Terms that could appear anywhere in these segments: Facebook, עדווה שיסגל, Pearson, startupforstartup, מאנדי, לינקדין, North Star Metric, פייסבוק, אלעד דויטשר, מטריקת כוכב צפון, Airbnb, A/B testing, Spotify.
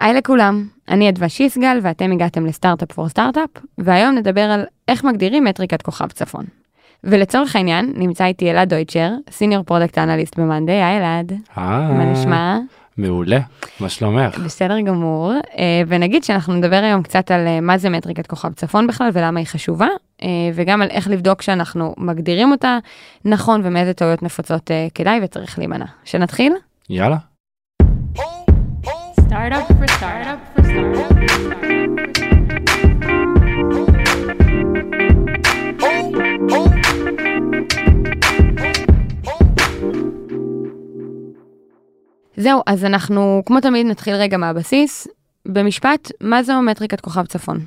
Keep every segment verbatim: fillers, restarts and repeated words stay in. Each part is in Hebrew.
היי לכולם, אני עדווה שיסגל ואתם הגעתם לסטארט-אפ פור סטארט-אפ, והיום נדבר על איך מגדירים מטריקת כוכב צפון. ולצורך העניין נמצא איתי אלעד דויטשר, סיניור פרודקט אנליסט במאנדי. היי אלעד, מה נשמע? מעולה, מה שלומך? בסדר גמור, ונגיד שאנחנו נדבר היום קצת על מה זה מטריקת כוכב צפון בכלל ולמה היא חשובה, וגם על איך לבדוק שאנחנו מגדירים אותה נכון ומאיזה טעויות נפוצות כדאי וצריך להימנע. שנתחיל? יאללה. Startup for startup for startup. זהו, אז אנחנו כמו תמיד נתחיל רגע מהבסיס. במשפט, מה זו מטריקת כוכב צפון?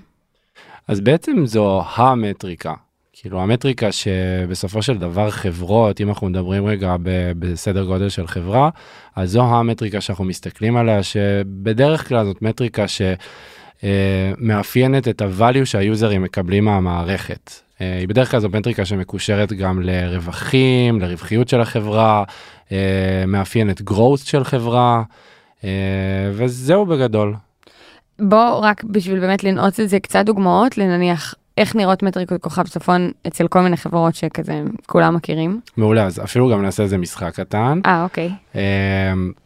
אז בעצם זו המטריקה. כאילו המטריקה שבסופו של דבר חברות, אם אנחנו מדברים רגע ב- בסדר גודל של חברה, אז זו המטריקה שאנחנו מסתכלים עליה, שבדרך כלל זאת מטריקה שמאפיינת את הvalue שהיוזרים מקבלים מהמערכת. היא בדרך כלל זו מטריקה שמקושרת גם לרווחים, לרווחיות של החברה, מאפיינת growth של חברה, וזהו בגדול. בוא רק בשביל באמת לנעוץ את זה קצת דוגמאות, לנניח איך נראות מטריקות כוכב צפון אצל כל מיני חברות שכזה כולם מכירים? מעולה, אז אפילו גם נעשה איזה משחק קטן. אה, אוקיי.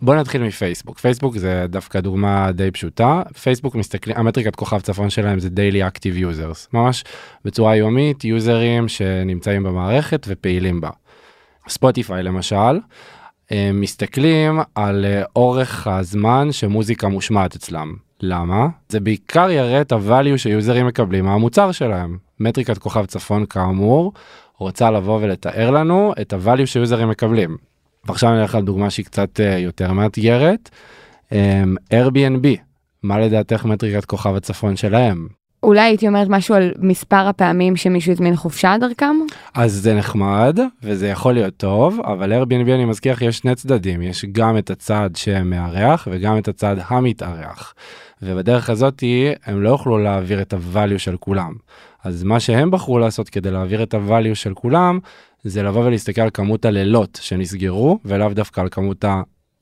בואו נתחיל מפייסבוק. פייסבוק זה דווקא דוגמה די פשוטה. פייסבוק מסתכלים, המטריקת כוכב צפון שלהם זה Daily Active Users. ממש בצורה יומית, יוזרים שנמצאים במערכת ופעילים בה. ספוטיפיי למשל, מסתכלים על אורך הזמן שמוזיקה מושמעת אצלם. למה? זה בעיקר יראה את הvalue שיוזרים מקבלים מהמוצר שלהם. מטריקת כוכב צפון כאמור רוצה לבוא ולתאר לנו את הvalue שיוזרים מקבלים. ועכשיו נלך על דוגמה שהיא קצת יותר מאתגרת. Airbnb, מה לדעתך מטריקת כוכב הצפון שלהם? אולי הייתי אומרת משהו על מספר הפעמים שמישהו הזמין חופשה דרכם? אז זה נחמד, וזה יכול להיות טוב, אבל Airbnb אני מזכיר, יש שני צדדים, יש גם את הצד שמארח, וגם את הצד המתארח. ובדרך הזאת הם לא יוכלו להעביר את ה-value של כולם. אז מה שהם בחרו לעשות כדי להעביר את ה-value של כולם, זה לבוא ולהסתכל על כמות הלילות שנסגרו, ולאו דווקא על כמות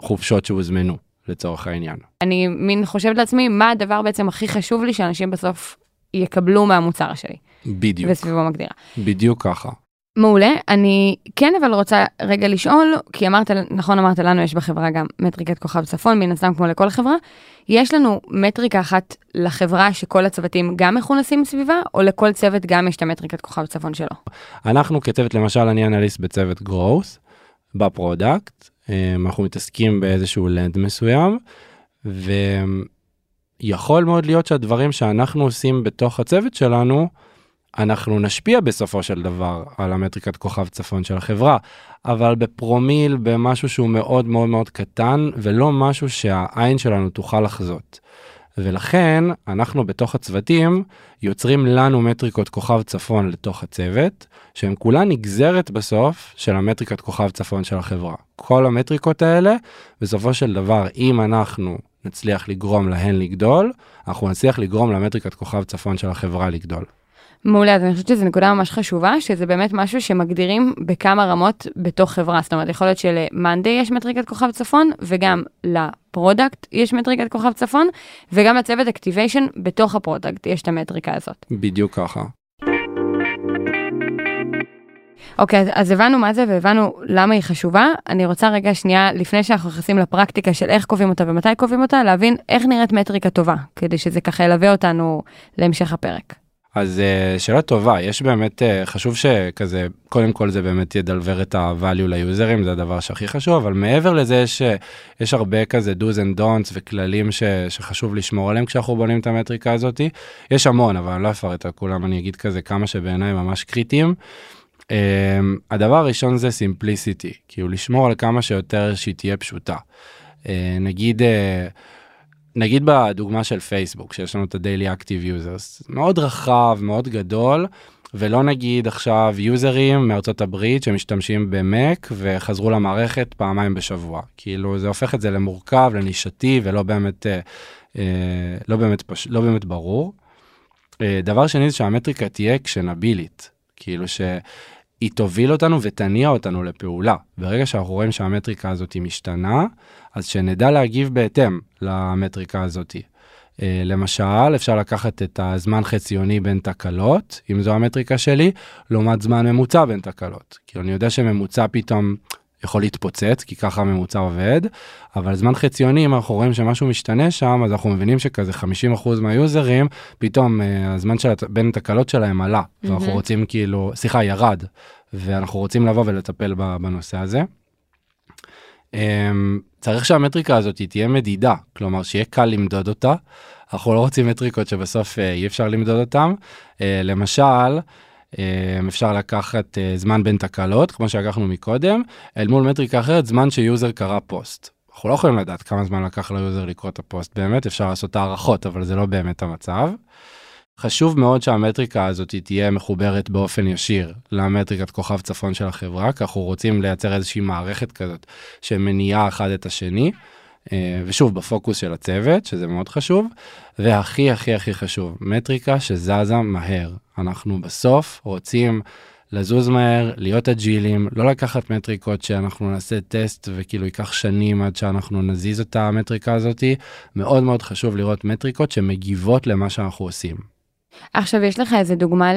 החופשות שהוזמנו, לצורך העניין. אני מין חושבת לעצמי, מה הדבר בעצם הכי חשוב לי שאנשים בסוף יקבלו מהמוצר שלי. בדיוק. וסביבו מגדירה. בדיוק ככה. מעולה. אני כן אבל רוצה רגע לשאול, כי אמרת, נכון אמרת לנו, יש בחברה גם מטריקת כוכב צפון, מן הסתם כמו לכל חברה. יש לנו מטריקה אחת לחברה שכל הצוותים גם מכונסים סביבה, או לכל צוות גם יש את המטריקת כוכב צפון שלו? אנחנו כצוות, למשל, אני אנליסט בצוות growth, בפרודקט, אנחנו מתעסקים באיזשהו לנד מסוים, ו... יכול מאוד להיות שהדברים שאנחנו עושים בתוך הצוות שלנו, אנחנו נשפיע בסופו של דבר על המטריקת כוכב צפון של החברה, אבל בפרומיל, במשהו שהוא מאוד מאוד מאוד קטן, ולא משהו שהעין שלנו תוכל לחזות. ולכן, אנחנו בתוך הצוותים יוצרים לנו מטריקות כוכב צפון לתוך הצוות, שהן כולן נגזרת בסוף של המטריקת כוכב צפון של החברה. כל המטריקות האלה, בסופו של דבר, אם אנחנו נצליח לגרום להן לגדול, אנחנו נצליח לגרום למטריקת כוכב צפון של החברה לגדול. מעולה, אז אני חושבת שזו נקודה ממש חשובה, שזה באמת משהו שמגדירים בכמה רמות בתוך חברה. זאת אומרת, יכול להיות שלמנדי יש מטריקת כוכב צפון, וגם לפרודקט יש מטריקת כוכב צפון, וגם לצוות אקטיביישן בתוך הפרודקט יש את המטריקה הזאת. בדיוק ככה. אוקיי, okay, אז הבנו מה זה והבנו למה היא חשובה. אני רוצה רגע שנייה, לפני שאנחנו נכנסים לפרקטיקה של איך קובעים אותה ומתי קובעים אותה, להבין איך נראית מטריקה טובה, כדי שזה ככה ילווה אותנו להמשך הפרק. אז שאלה טובה, יש באמת, חשוב שכזה, קודם כל זה באמת ידלבר את ה-value ליוזרים, זה הדבר שהכי חשוב, אבל מעבר לזה יש, יש הרבה כזה do's and don'ts וכללים ש, שחשוב לשמור עליהם כשאנחנו בונים את המטריקה הזאת. יש המון, אבל אני לא אפרט על כולם, אני אגיד כזה כמה שבעיניי ממש קריטיים. Um, הדבר הראשון זה simplicity, כאילו לשמור על כמה שיותר שהיא תהיה פשוטה. Uh, נגיד, uh, נגיד בדוגמה של פייסבוק, שיש לנו את ה-Daily Active Users, מאוד רחב, מאוד גדול, ולא נגיד עכשיו יוזרים מארצות הברית שמשתמשים במק וחזרו למערכת פעמיים בשבוע. כאילו זה הופך את זה למורכב, לנישתי, ולא באמת, uh, לא באמת, פש... לא באמת ברור. Uh, דבר שני זה שהמטריקה תהיה קשנבילית, כאילו ש... היא תוביל אותנו ותניע אותנו לפעולה. ברגע שאנחנו רואים שהמטריקה הזאת היא משתנה, אז שנדע להגיב בהתאם למטריקה הזאת. למשל, אפשר לקחת את הזמן חציוני בין תקלות, אם זו המטריקה שלי, לעומת זמן ממוצע בין תקלות. כי אני יודע שממוצע פתאום יכול להתפוצץ, כי ככה הממוצע עובד, אבל זמן חציוני, אם אנחנו רואים שמשהו משתנה שם, אז אנחנו מבינים שכזה חמישים אחוז מהיוזרים, פתאום הזמן של, בין התקלות שלהם עלה, mm-hmm. ואנחנו רוצים כאילו, שיחה ירד, ואנחנו רוצים לבוא ולטפל בנושא הזה. צריך שהמטריקה הזאת תהיה מדידה, כלומר שיהיה קל למדוד אותה, אנחנו לא רוצים מטריקות שבסוף אי אפשר למדוד אותן, למשל, אפשר לקחת זמן בין תקלות, כמו שלקחנו מקודם, אל מול מטריקה אחרת, זמן שיוזר קרא פוסט. אנחנו לא יכולים לדעת כמה זמן לקח ליוזר לקרוא את הפוסט, באמת אפשר לעשות הערכות, אבל זה לא באמת המצב. חשוב מאוד שהמטריקה הזאת תהיה מחוברת באופן ישיר למטריקת כוכב צפון של החברה, כי אנחנו רוצים לייצר איזושהי מערכת כזאת שמניעה אחד את השני, ושוב בפוקוס של הצוות, שזה מאוד חשוב, והכי הכי הכי חשוב, מטריקה שזזה מהר. אנחנו בסוף רוצים לזוז מהר, להיות אג'ילים, לא לקחת מטריקות שאנחנו נעשה טסט וכאילו ייקח שנים עד שאנחנו נזיז את המטריקה הזאת. מאוד מאוד חשוב לראות מטריקות שמגיבות למה שאנחנו עושים. עכשיו יש לך איזה דוגמה,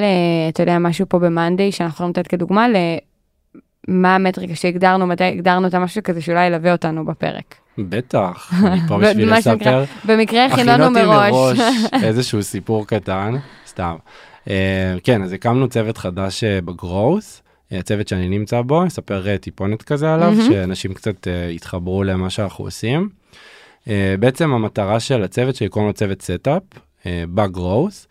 אתה יודע, משהו פה במאנדי שאנחנו לא נתת כדוגמה למה המטריקה שהגדרנו, מתי הגדרנו אותה, משהו כזה שאולי ילווה אותנו בפרק. בטח, אני פה בשביל לספר. במקרה הכינונו מראש. איזשהו סיפור קטן, סתם. כן, אז הקמנו צוות חדש בגרוס, הצוות שאני נמצא בו, אספר טיפונת כזה עליו, שאנשים קצת התחברו למה שאנחנו עושים. בעצם המטרה של הצוות, שקוראים לו צוות סטאפ, בגרוס,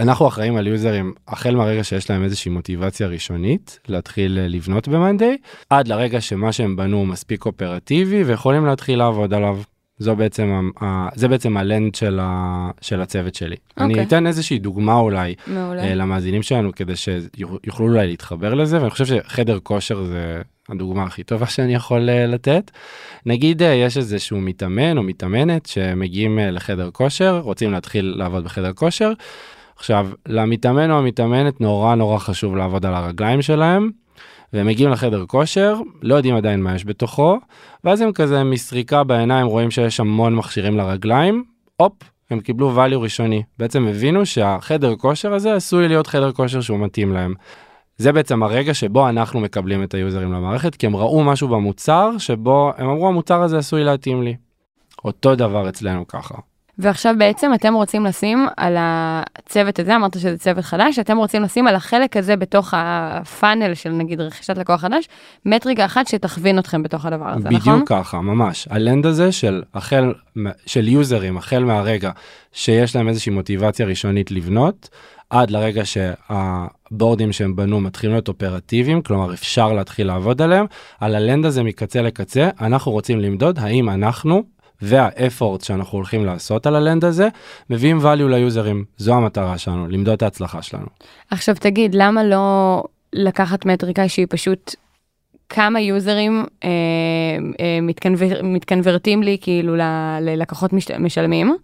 אנחנו אחראים על יוזרים, החל מהרגע שיש להם איזושהי מוטיבציה ראשונית, להתחיל לבנות במאנדי, עד לרגע שמה שהם בנו הוא מספיק אופרטיבי, ויכולים להתחיל לעבוד עליו. זו בעצם, זה בעצם הלנד של, ה, של הצוות שלי. Okay. אני אתן איזושהי דוגמה אולי, מעולה. למאזינים שלנו, כדי שיוכלו אולי להתחבר לזה, ואני חושב שחדר כושר זה הדוגמה הכי טובה שאני יכול לתת. נגיד, יש איזשהו מתאמן או מתאמנת, שמגיעים לחדר כושר, רוצים להתחיל לעבוד בחדר כושר, עכשיו, למתאמן או המתאמנת נורא נורא חשוב לעבוד על הרגליים שלהם, והם מגיעים לחדר כושר, לא יודעים עדיין מה יש בתוכו, ואז הם כזה מסריקה בעיניים, רואים שיש המון מכשירים לרגליים, הופ, הם קיבלו value ראשוני. בעצם הבינו שהחדר כושר הזה עשוי להיות חדר כושר שהוא מתאים להם. זה בעצם הרגע שבו אנחנו מקבלים את היוזרים למערכת, כי הם ראו משהו במוצר שבו הם אמרו, המוצר הזה עשוי להתאים לי. אותו דבר אצלנו ככה. ועכשיו בעצם אתם רוצים לשים על הצוות הזה, אמרת שזה צוות חדש, אתם רוצים לשים על החלק הזה בתוך הפאנל של נגיד רכישת לקוח חדש, מטריקה אחת שתכווין אתכם בתוך הדבר הזה, נכון? בדיוק ככה, ממש. הלנד הזה של, החל, של יוזרים, החל מהרגע שיש להם איזושהי מוטיבציה ראשונית לבנות, עד לרגע שהבורדים שהם בנו מתחילים להיות אופרטיביים, כלומר אפשר להתחיל לעבוד עליהם, על הלנד הזה מקצה לקצה, אנחנו רוצים למדוד האם אנחנו, והאפורט שאנחנו הולכים לעשות על הלנד הזה, מביאים value ליוזרים. זו המטרה שלנו, למדוד את ההצלחה שלנו. עכשיו תגיד, למה לא לקחת מטריקה שהיא פשוט כמה יוזרים אה, אה, מתקנבר, מתקנברטים לי כאילו ללקוחות משלמים?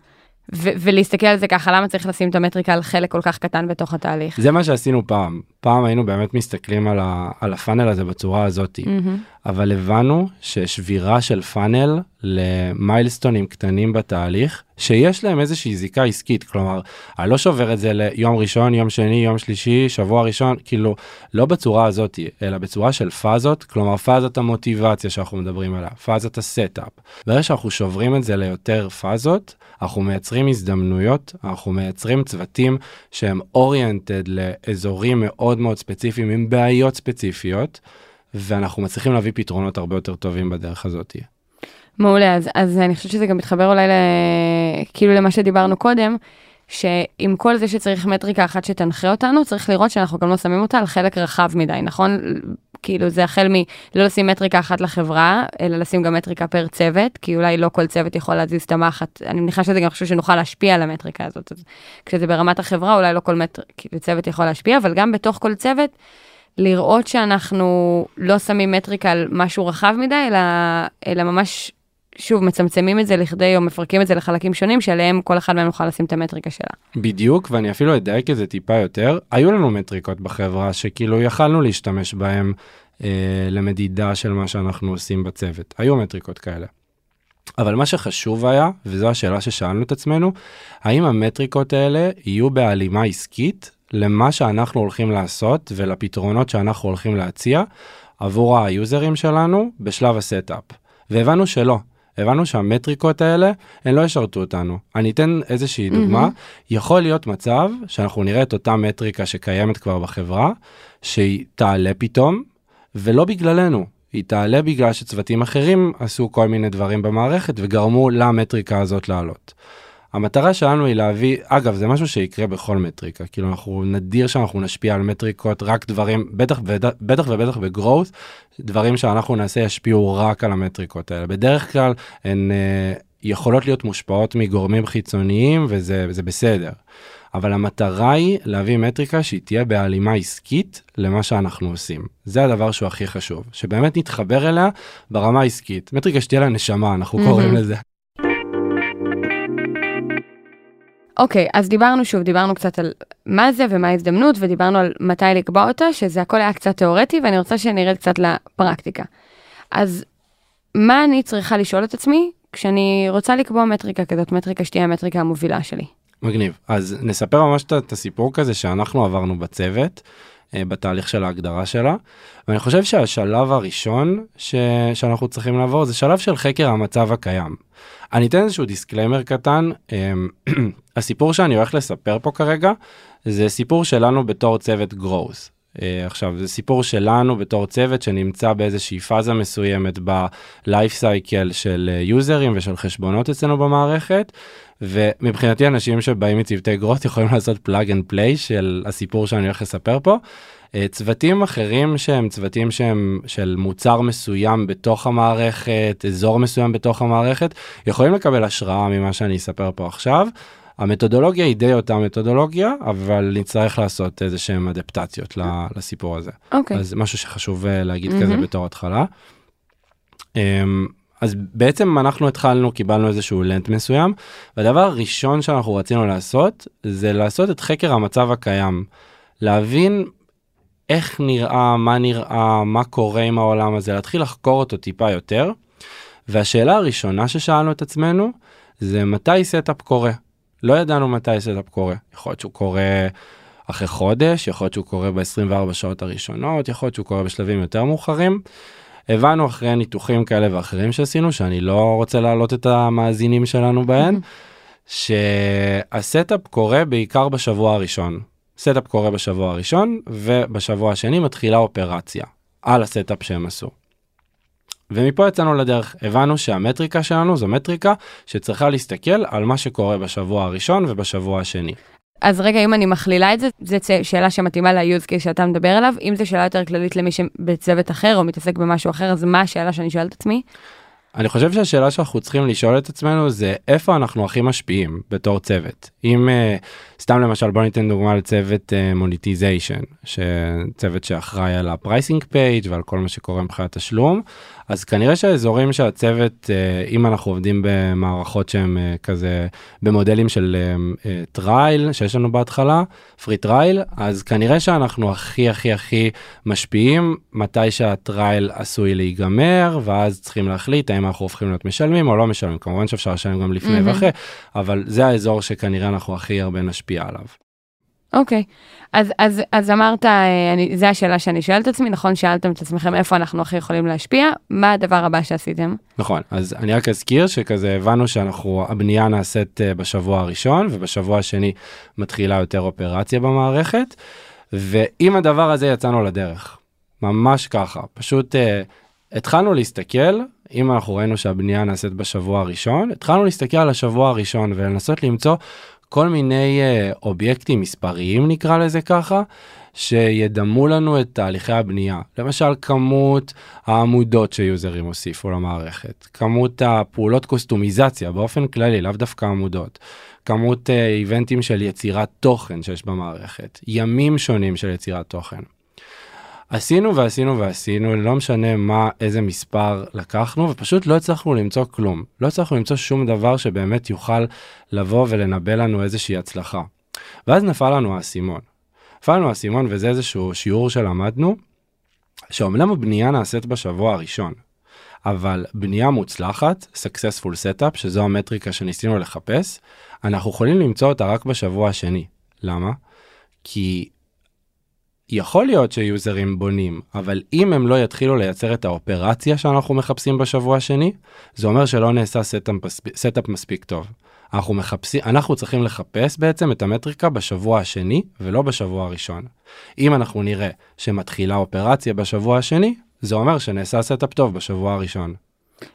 ו- ולהסתכל על זה ככה, למה צריך לשים את המטריקה על חלק כל כך קטן בתוך התהליך? זה מה שעשינו פעם. פעם היינו באמת מסתכלים על, ה- על הפאנל הזה בצורה הזאת. Mm-hmm. אבל הבנו ששבירה של פאנל למיילסטונים קטנים בתהליך, שיש להם איזושהי זיקה עסקית, כלומר, אני לא שובר את זה ליום ראשון, יום שני, יום שלישי, שבוע ראשון, כאילו, לא בצורה הזאת, אלא בצורה של פאזות, כלומר, פאזת המוטיבציה שאנחנו מדברים עליה, פאזת הסטאפ. ברגע שאנחנו שוברים את זה ליותר פאזות, אנחנו מייצרים הזדמנויות, אנחנו מייצרים צוותים שהם oriented לאזורים מאוד מאוד ספציפיים, עם בעיות ספציפיות, ואנחנו מצליחים להביא פתרונות הרבה יותר טובים בדרך הזאת. מעולה, אז, אז אני חושבת שזה גם מתחבר אולי ל... כאילו למה שדיברנו קודם, שעם כל זה שצריך מטריקה אחת שתנחה אותנו, צריך לראות שאנחנו גם לא שמים אותה על חלק רחב מדי, נכון? כאילו זה החל מלא לשים מטריקה אחת לחברה, אלא לשים גם מטריקה פר צוות, כי אולי לא כל צוות יכול להזיז את המחת, אני מניחה שזה גם חשוב שנוכל להשפיע על המטריקה הזאת, אז כשזה ברמת החברה, אולי לא כל מטר... כאילו צוות יכול להשפיע, אבל גם בתוך כל צוות, לראות שאנחנו לא שמים מטריקה על משהו רחב מדי, אלא, אלא ממש שוב, מצמצמים את זה לכדי, או מפרקים את זה לחלקים שונים, שעליהם כל אחד מהם יוכל לשים את המטריקה שלה. בדיוק, ואני אפילו אדייק את זה טיפה יותר. היו לנו מטריקות בחברה, שכאילו יכלנו להשתמש בהם אה, למדידה של מה שאנחנו עושים בצוות. היו מטריקות כאלה. אבל מה שחשוב היה, וזו השאלה ששאלנו את עצמנו, האם המטריקות האלה יהיו בהלימה עסקית למה שאנחנו הולכים לעשות, ולפתרונות שאנחנו הולכים להציע, עבור היוזרים שלנו בשלב הסט-אפ. והבנו שלא. הבנו שהמטריקות האלה, הן לא ישרתו אותנו. אני אתן איזושהי דוגמה. Mm-hmm. יכול להיות מצב שאנחנו נראה את אותה מטריקה שקיימת כבר בחברה, שהיא תעלה פתאום, ולא בגללנו. היא תעלה בגלל שצוותים אחרים עשו כל מיני דברים במערכת, וגרמו למטריקה הזאת לעלות. המטרה שלנו היא להביא, אגב, זה משהו שיקרה בכל מטריקה, כאילו אנחנו נדיר שאנחנו נשפיע על מטריקות, רק דברים, בטח, בטח, בטח ובטח בגרוס, דברים שאנחנו נעשה ישפיעו רק על המטריקות האלה. בדרך כלל הן אה, יכולות להיות מושפעות מגורמים חיצוניים, וזה, וזה בסדר. אבל המטרה היא להביא מטריקה שהיא תהיה בהלימה עסקית למה שאנחנו עושים. זה הדבר שהוא הכי חשוב, שבאמת נתחבר אליה ברמה עסקית. מטריקה שתהיה לה נשמה, אנחנו mm-hmm. קוראים לזה. אוקיי, okay, אז דיברנו שוב, דיברנו קצת על מה זה ומה ההזדמנות, ודיברנו על מתי לקבע אותה, שזה הכל היה קצת תיאורטי, ואני רוצה שנרד קצת לפרקטיקה. אז מה אני צריכה לשאול את עצמי, כשאני רוצה לקבוע מטריקה כזאת, מטריקה שתהיה המטריקה המובילה שלי? מגניב. אז נספר ממש את הסיפור כזה שאנחנו עברנו בצוות, בתהליך של ההגדרה שלה, ואני חושב שהשלב הראשון ש... שאנחנו צריכים לעבור, זה שלב של חקר המצב הקיים. אני אתן איזשהו דיסקליימר קטן, הסיפור שאני הולך לספר פה כרגע, זה סיפור שלנו בתור צוות גרוס. עכשיו, זה סיפור שלנו בתור צוות שנמצא באיזושהי פאזה מסוימת בלייף סייקל של יוזרים ושל חשבונות אצלנו במערכת, ומבחינתי אנשים שבאים מצוותי גרוס יכולים לעשות פלאג אנד פליי של הסיפור שאני הולך לספר פה. צוותים אחרים שהם צוותים שהם של מוצר מסוים בתוך המערכת, אזור מסוים בתוך המערכת, יכולים לקבל השראה ממה שאני אספר פה עכשיו. המתודולוגיה היא די אותה מתודולוגיה, אבל נצטרך לעשות איזה שהן אדפטציות לסיפור הזה. אוקיי. אז משהו שחשוב להגיד כזה בתור התחלה. אז בעצם אנחנו התחלנו, קיבלנו איזשהו לנט מסוים, והדבר הראשון שאנחנו רצינו לעשות, זה לעשות את חקר המצב הקיים. להבין איך נראה, מה נראה, מה קורה עם העולם הזה, להתחיל לחקור אותו טיפה יותר. והשאלה הראשונה ששאלנו את עצמנו, זה מתי סט-אפ קורה. לא ידענו מתי סט-אפ קורה. יכול להיות שהוא קורה אחרי חודש, יכול להיות שהוא קורה ב-עשרים וארבע שעות הראשונות, יכול להיות שהוא קורה בשלבים יותר מאוחרים. הבנו אחרי ניתוחים כאלה ואחרים שעשינו, שאני לא רוצה להעלות את המאזינים שלנו בהן, שהסט-אפ קורה בעיקר בשבוע הראשון. סט-אפ קורה בשבוע הראשון, ובשבוע השני מתחילה אופרציה על הסט-אפ שהם עשו. ומפה יצאנו לדרך, הבנו שהמטריקה שלנו זו מטריקה שצריכה להסתכל על מה שקורה בשבוע הראשון ובשבוע השני. אז רגע, אם אני מכלילה את זה, זו שאלה שמתאימה ליוזקי שאתה מדבר עליו, אם זו שאלה יותר כללית למי שבצוות אחר או מתעסק במשהו אחר, אז מה השאלה שאני שואלת עצמי? אני חושב שהשאלה שאנחנו צריכים לשאול את עצמנו זה איפה אנחנו הכי משפיעים בתור צוות. אם סתם למשל בוא ניתן דוגמה לצוות מוניטיזיישן, שצוות שאחראי על הפרייסינג פייג' ועל כל מה שקורה מבחינת השלום, אז כנראה שהאזורים שהצוות, אם אנחנו עובדים במערכות שהם כזה, במודלים של טרייל שיש לנו בהתחלה, פרי טרייל, אז כנראה שאנחנו הכי הכי הכי משפיעים מתי שהטרייל עשוי להיגמר, ואז צריכים להחליט האם אנחנו הופכים להיות משלמים או לא משלמים. כמובן שאפשר לשלם גם לפני ואחרי, אבל זה האזור שכנראה אנחנו הכי הרבה נשפיע עליו. אוקיי, אז, אז, אז אמרת, אני, זה השאלה שאני שואלת עצמי, נכון? שאלתם את עצמכם איפה אנחנו הכי יכולים להשפיע, מה הדבר הבא שעשיתם? נכון, אז אני רק אזכיר שכזה הבנו שאנחנו, הבנייה נעשית בשבוע הראשון, ובשבוע השני מתחילה יותר אופרציה במערכת, ועם הדבר הזה יצאנו לדרך, ממש ככה, פשוט אה, התחלנו להסתכל, אם אנחנו ראינו שהבנייה נעשית בשבוע הראשון, התחלנו להסתכל על השבוע הראשון, ולנסות למצוא כל מיני אובייקטים מספריים, נקרא לזה ככה, שידמו לנו את תהליכי הבנייה. למשל, כמות העמודות שיוזרים הוסיפו למערכת, כמות הפעולות קוסטומיזציה, באופן כללי, לאו דווקא עמודות, כמות איבנטים של יצירת תוכן שיש במערכת, ימים שונים של יצירת תוכן. עשינו ועשינו ועשינו, לא משנה מה, איזה מספר לקחנו, ופשוט לא הצלחנו למצוא כלום. לא הצלחנו למצוא שום דבר שבאמת יוכל לבוא ולנבא לנו איזושהי הצלחה. ואז נפל לנו האסימון. נפל לנו האסימון, וזה איזשהו שיעור שלמדנו, שאומנם הבנייה נעשית בשבוע הראשון, אבל בנייה מוצלחת, successful setup, שזו המטריקה שניסינו לחפש, אנחנו יכולים למצוא אותה רק בשבוע השני. למה? כי יכול להיות שיוזרים בונים, אבל אם הם לא יתחילו לייצר את האופרציה שאנחנו מחפשים בשבוע השני, זה אומר שלא נעשה סטאפ מספיק טוב. אנחנו מחפשים, אנחנו צריכים לחפש בעצם את המטריקה בשבוע השני ולא בשבוע הראשון. אם אנחנו נראה שמתחילה אופרציה בשבוע השני, זה אומר שנעשה סטאפ טוב בשבוע הראשון.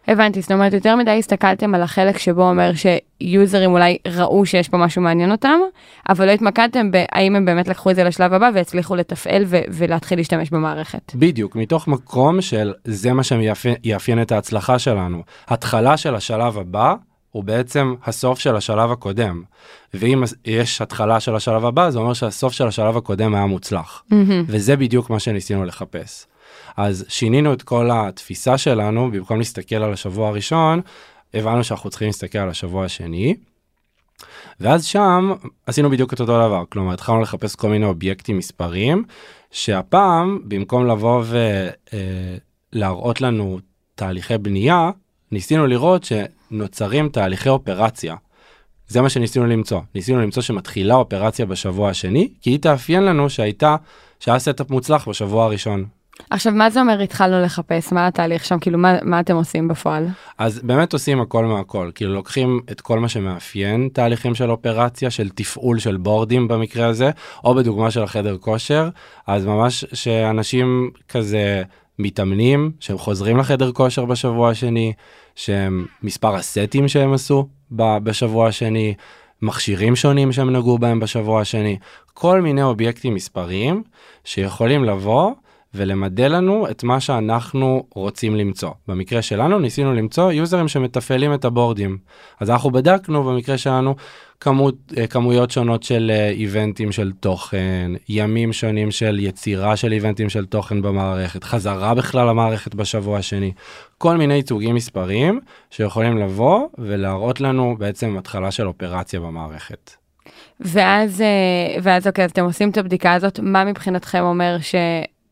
הבנתי, זאת אומרת, יותר מדי הסתכלתם על החלק שבו אומר שיוזרים אולי ראו שיש פה משהו מעניין אותם, אבל לא התמקדתם בהאם הם באמת לקחו את זה לשלב הבא והצליחו לתפעל ו- ולהתחיל להשתמש במערכת. בדיוק, מתוך מקום של זה מה שיאפיין את ההצלחה שלנו. התחלה של השלב הבא הוא בעצם הסוף של השלב הקודם. ואם יש התחלה של השלב הבא, זה אומר שהסוף של השלב הקודם היה מוצלח. Mm-hmm. וזה בדיוק מה שניסינו לחפש. אז שינינו את כל התפיסה שלנו, במקום להסתכל על השבוע הראשון, הבנו שאנחנו צריכים להסתכל על השבוע השני, ואז שם עשינו בדיוק את אותו דבר, כלומר, התחלנו לחפש כל מיני אובייקטים מספרים, שהפעם, במקום לבוא ולהראות לנו תהליכי בנייה, ניסינו לראות שנוצרים תהליכי אופרציה. זה מה שניסינו למצוא. ניסינו למצוא שמתחילה אופרציה בשבוע השני, כי היא תאפיין לנו שהייתה, שהיה סטאפ מוצלח בשבוע הראשון. עכשיו, מה זה אומר התחלנו לחפש? מה התהליך שם? כאילו, מה, מה אתם עושים בפועל? אז באמת עושים הכל מהכל. כאילו, לוקחים את כל מה שמאפיין, תהליכים של אופרציה, של תפעול, של בורדים במקרה הזה, או בדוגמה של החדר כושר. אז ממש שאנשים כזה מתאמנים, שהם חוזרים לחדר כושר בשבוע השני, שהם מספר הסטים שהם עשו בשבוע השני, מכשירים שונים שהם נגעו בהם בשבוע השני. כל מיני אובייקטים מספריים שיכולים לבוא ולמדל לנו את מה שאנחנו רוצים למצוא. במקרה שלנו ניסינו למצוא יוזרים שמתפעלים את הבורדים. אז אנחנו בדקנו במקרה שלנו כמות, כמויות שונות של איבנטים של תוכן, ימים שונים של יצירה של איבנטים של תוכן במערכת, חזרה בכלל המערכת בשבוע השני. כל מיני ייצוגים מספריים שיכולים לבוא ולהראות לנו בעצם התחלה של אופרציה במערכת. ואז, ואז אוקיי, אתם עושים את הבדיקה הזאת, מה מבחינתכם אומר ש...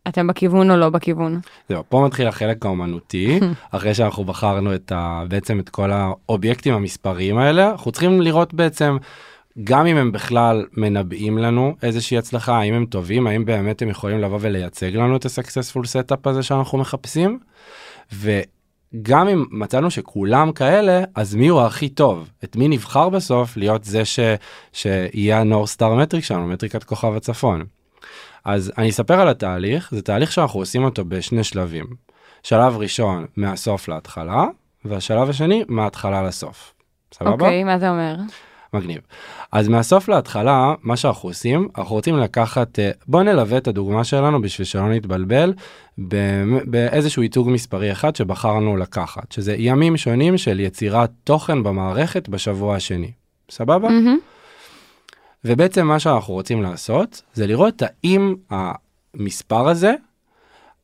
אתם בכיוון או לא בכיוון? זהו, פה מתחיל החלק האומנותי, אחרי שאנחנו בחרנו את ה, בעצם את כל האובייקטים המספריים האלה, אנחנו צריכים לראות בעצם, גם אם הם בכלל מנבאים לנו איזושהי הצלחה, האם הם טובים, האם באמת הם יכולים לבוא ולייצג לנו את ה-successful setup הזה שאנחנו מחפשים, וגם אם מצאנו שכולם כאלה, אז מי הוא הכי טוב? את מי נבחר בסוף להיות זה ש, שיהיה ה-North Star Metric שלנו, מטריקת כוכב הצפון? אז אני אספר על התהליך, זה תהליך שאנחנו עושים אותו בשני שלבים. שלב ראשון, מהסוף להתחלה, והשלב השני, מההתחלה לסוף. סבבה? אוקיי, מה זה אומר? מגניב. אז מהסוף להתחלה, מה שאנחנו עושים, אנחנו רוצים לקחת, בוא נלווה את הדוגמה שלנו בשביל שלא נתבלבל, באיזשהו ייצוג מספרי אחד שבחרנו לקחת, שזה ימים שונים של יצירת תוכן במערכת בשבוע השני. סבבה? Mm-hmm. ובעצם מה שאנחנו רוצים לעשות, זה לראות האם המספר הזה,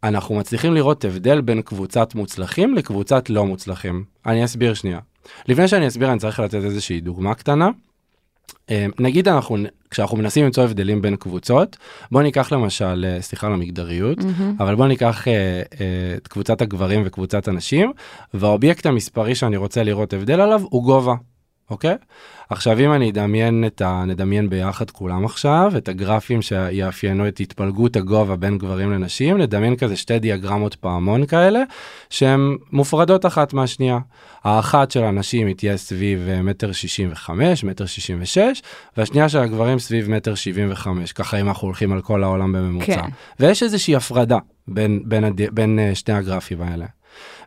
אנחנו מצליחים לראות הבדל בין קבוצת מוצלחים לקבוצת לא מוצלחים. אני אסביר שנייה. לפני שאני אסביר, אני צריך לתת איזושהי דוגמה קטנה. נגיד, אנחנו, כשאנחנו מנסים למצוא הבדלים בין קבוצות, בוא ניקח למשל, סליחה למגדריות, אבל בוא ניקח את קבוצת הגברים וקבוצת הנשים, והאובייקט המספרי שאני רוצה לראות הבדל עליו הוא גובה. אוקיי? עכשיו, אם אני אדמיין את ה... נדמיין ביחד כולם עכשיו, את הגרפים שיאפיינו את התפלגות הגובה בין גברים לנשים, נדמיין כזה שתי דיאגרמות פעמון כאלה, שהן מופרדות אחת מהשנייה. האחת של הנשים היא תהיה סביב מטר שישים וחמש, מטר שישים ושש, והשנייה של הגברים סביב מטר שבעים וחמש, ככה אם אנחנו הולכים על כל העולם בממוצע. כן. ויש איזושהי הפרדה בין, בין, הד... בין שני הגרפים האלה.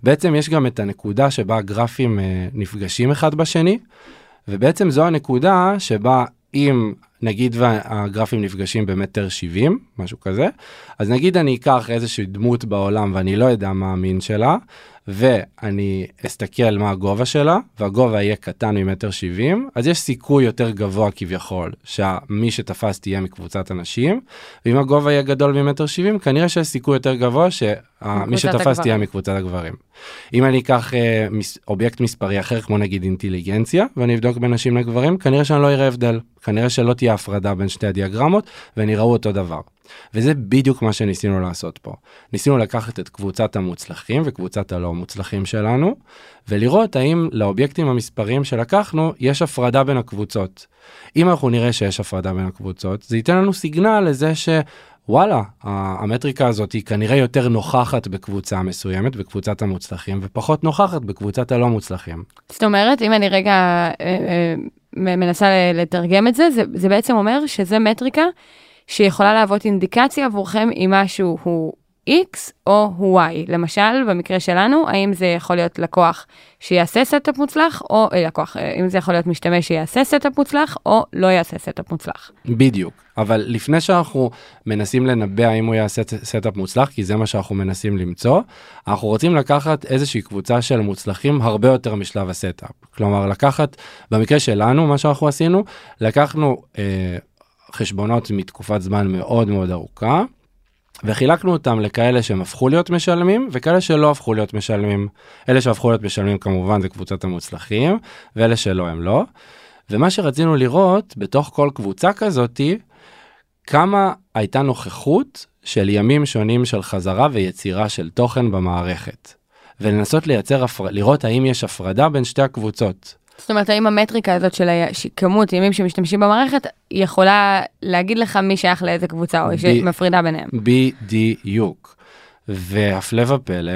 בעצם יש גם את הנקודה שבה הגרפים נפגשים אחד בשני, ובעצם זו הנקודה שבה אם נגיד והגרפים נפגשים במטר שבעים, משהו כזה, אז נגיד אני אקח איזושהי דמות בעולם ואני לא יודע מה המין שלה, ואני אסתכל מה הגובה שלה, והגובה יהיה קטן ממטר שבעים, אז יש סיכוי יותר גבוה כביכול, שמי שתפס תהיה מקבוצת אנשים, ואם הגובה יהיה גדול ממטר שבעים, כנראה שיש סיכוי יותר גבוה, שמי שתפס תהיה מקבוצת הגברים. אם אני אקח אה, מס, אובייקט מספרי אחר, כמו נגיד אינטליגנציה, ואני אבדוק בין נשים לגברים, כנראה שאני לא אראה הבדל, כנראה שלא תהיה הפרדה בין שתי הדיאגרמות, ונראו אותו דבר. וזה בדיוק מה שניסינו לעשות פה. ניסינו לקחת את קבוצת המוצלחים וקבוצת הלא מוצלחים שלנו, ולראות האם לאובייקטים המספריים שלקחנו יש הפרדה בין הקבוצות. אם אנחנו נראה שיש הפרדה בין הקבוצות, זה ייתן לנו סיגנל לזה ש... וואלה, המטריקה הזאת היא כנראה יותר נוכחת בקבוצה מסוימת, בקבוצת המוצלחים, ופחות נוכחת בקבוצת הלא מוצלחים. זאת אומרת, אם אני רגע אה, אה, מנסה לתרגם את זה, זה, זה בעצם אומר שזה מטריקה שיכולה להוות אינדיקציה עבורכם אם משהו הוא X או הוא Y. למשל, במקרה שלנו, האם זה יכול להיות לקוח שיעשה סטאפ מוצלח, או לקוח, אם זה יכול להיות משתמש שיעשה סטאפ מוצלח, או לא יעשה סטאפ מוצלח. בדיוק. אבל לפני שאנחנו מנסים לנבא האם הוא יעשה סטאפ מוצלח, כי זה מה שאנחנו מנסים למצוא, אנחנו רוצים לקחת איזושהי קבוצה של מוצלחים הרבה יותר משלב הסטאפ. כלומר, לקחת, במקרה שלנו, מה שאנחנו עשינו, לקחנו אה, חשבונות מתקופת זמן מאוד מאוד ארוכה, וחילקנו אותם לכאלה שהם הפכו להיות משלמים, וכאלה שלא הפכו להיות משלמים. אלה שהפכו להיות משלמים כמובן זה קבוצת המוצלחים, ואלה שלא הם לא. ומה שרצינו לראות, בתוך כל קבוצה כזאת, כמה הייתה נוכחות של ימים שונים של חזרה ויצירה של תוכן במערכת. ולנסות לייצר, לראות האם יש הפרדה בין שתי הקבוצות. זאת אומרת, האם המטריקה הזאת של כמות ימים שמשתמשים במערכת, יכולה להגיד לך מי שייך לאיזה קבוצה, או שמפרידה ביניהם. בדיוק. והפלא ופלא,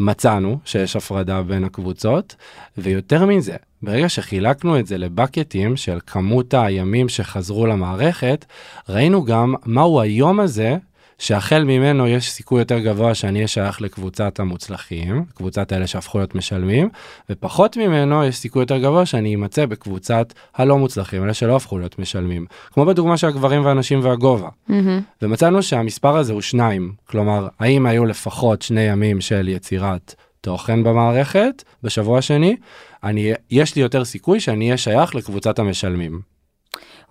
מצאנו שיש הפרדה בין הקבוצות, ויותר מזה, ברגע שחילקנו את זה לבקטים של כמות הימים שחזרו למערכת, ראינו גם מהו היום הזה, שהחל ממנו יש סיכוי יותר גבוה שאני אהיה שייך לקבוצת המוצלחים, קבוצת האלה שהפכו להיות משלמים, ופחות ממנו יש סיכוי יותר גבוה שאני אמצא בקבוצת הלא מוצלחים, אלה שלא הפכו להיות משלמים. כמו בדוגמה של הגברים והנשים והגובה. Mm-hmm. ומצאנו שהמספר הזה הוא שניים, כלומר, האם היו לפחות שני ימים של יצירת תוכן במערכת, בשבוע השני, אני, יש לי יותר סיכוי שאני אהיה שייך לקבוצת המשלמים.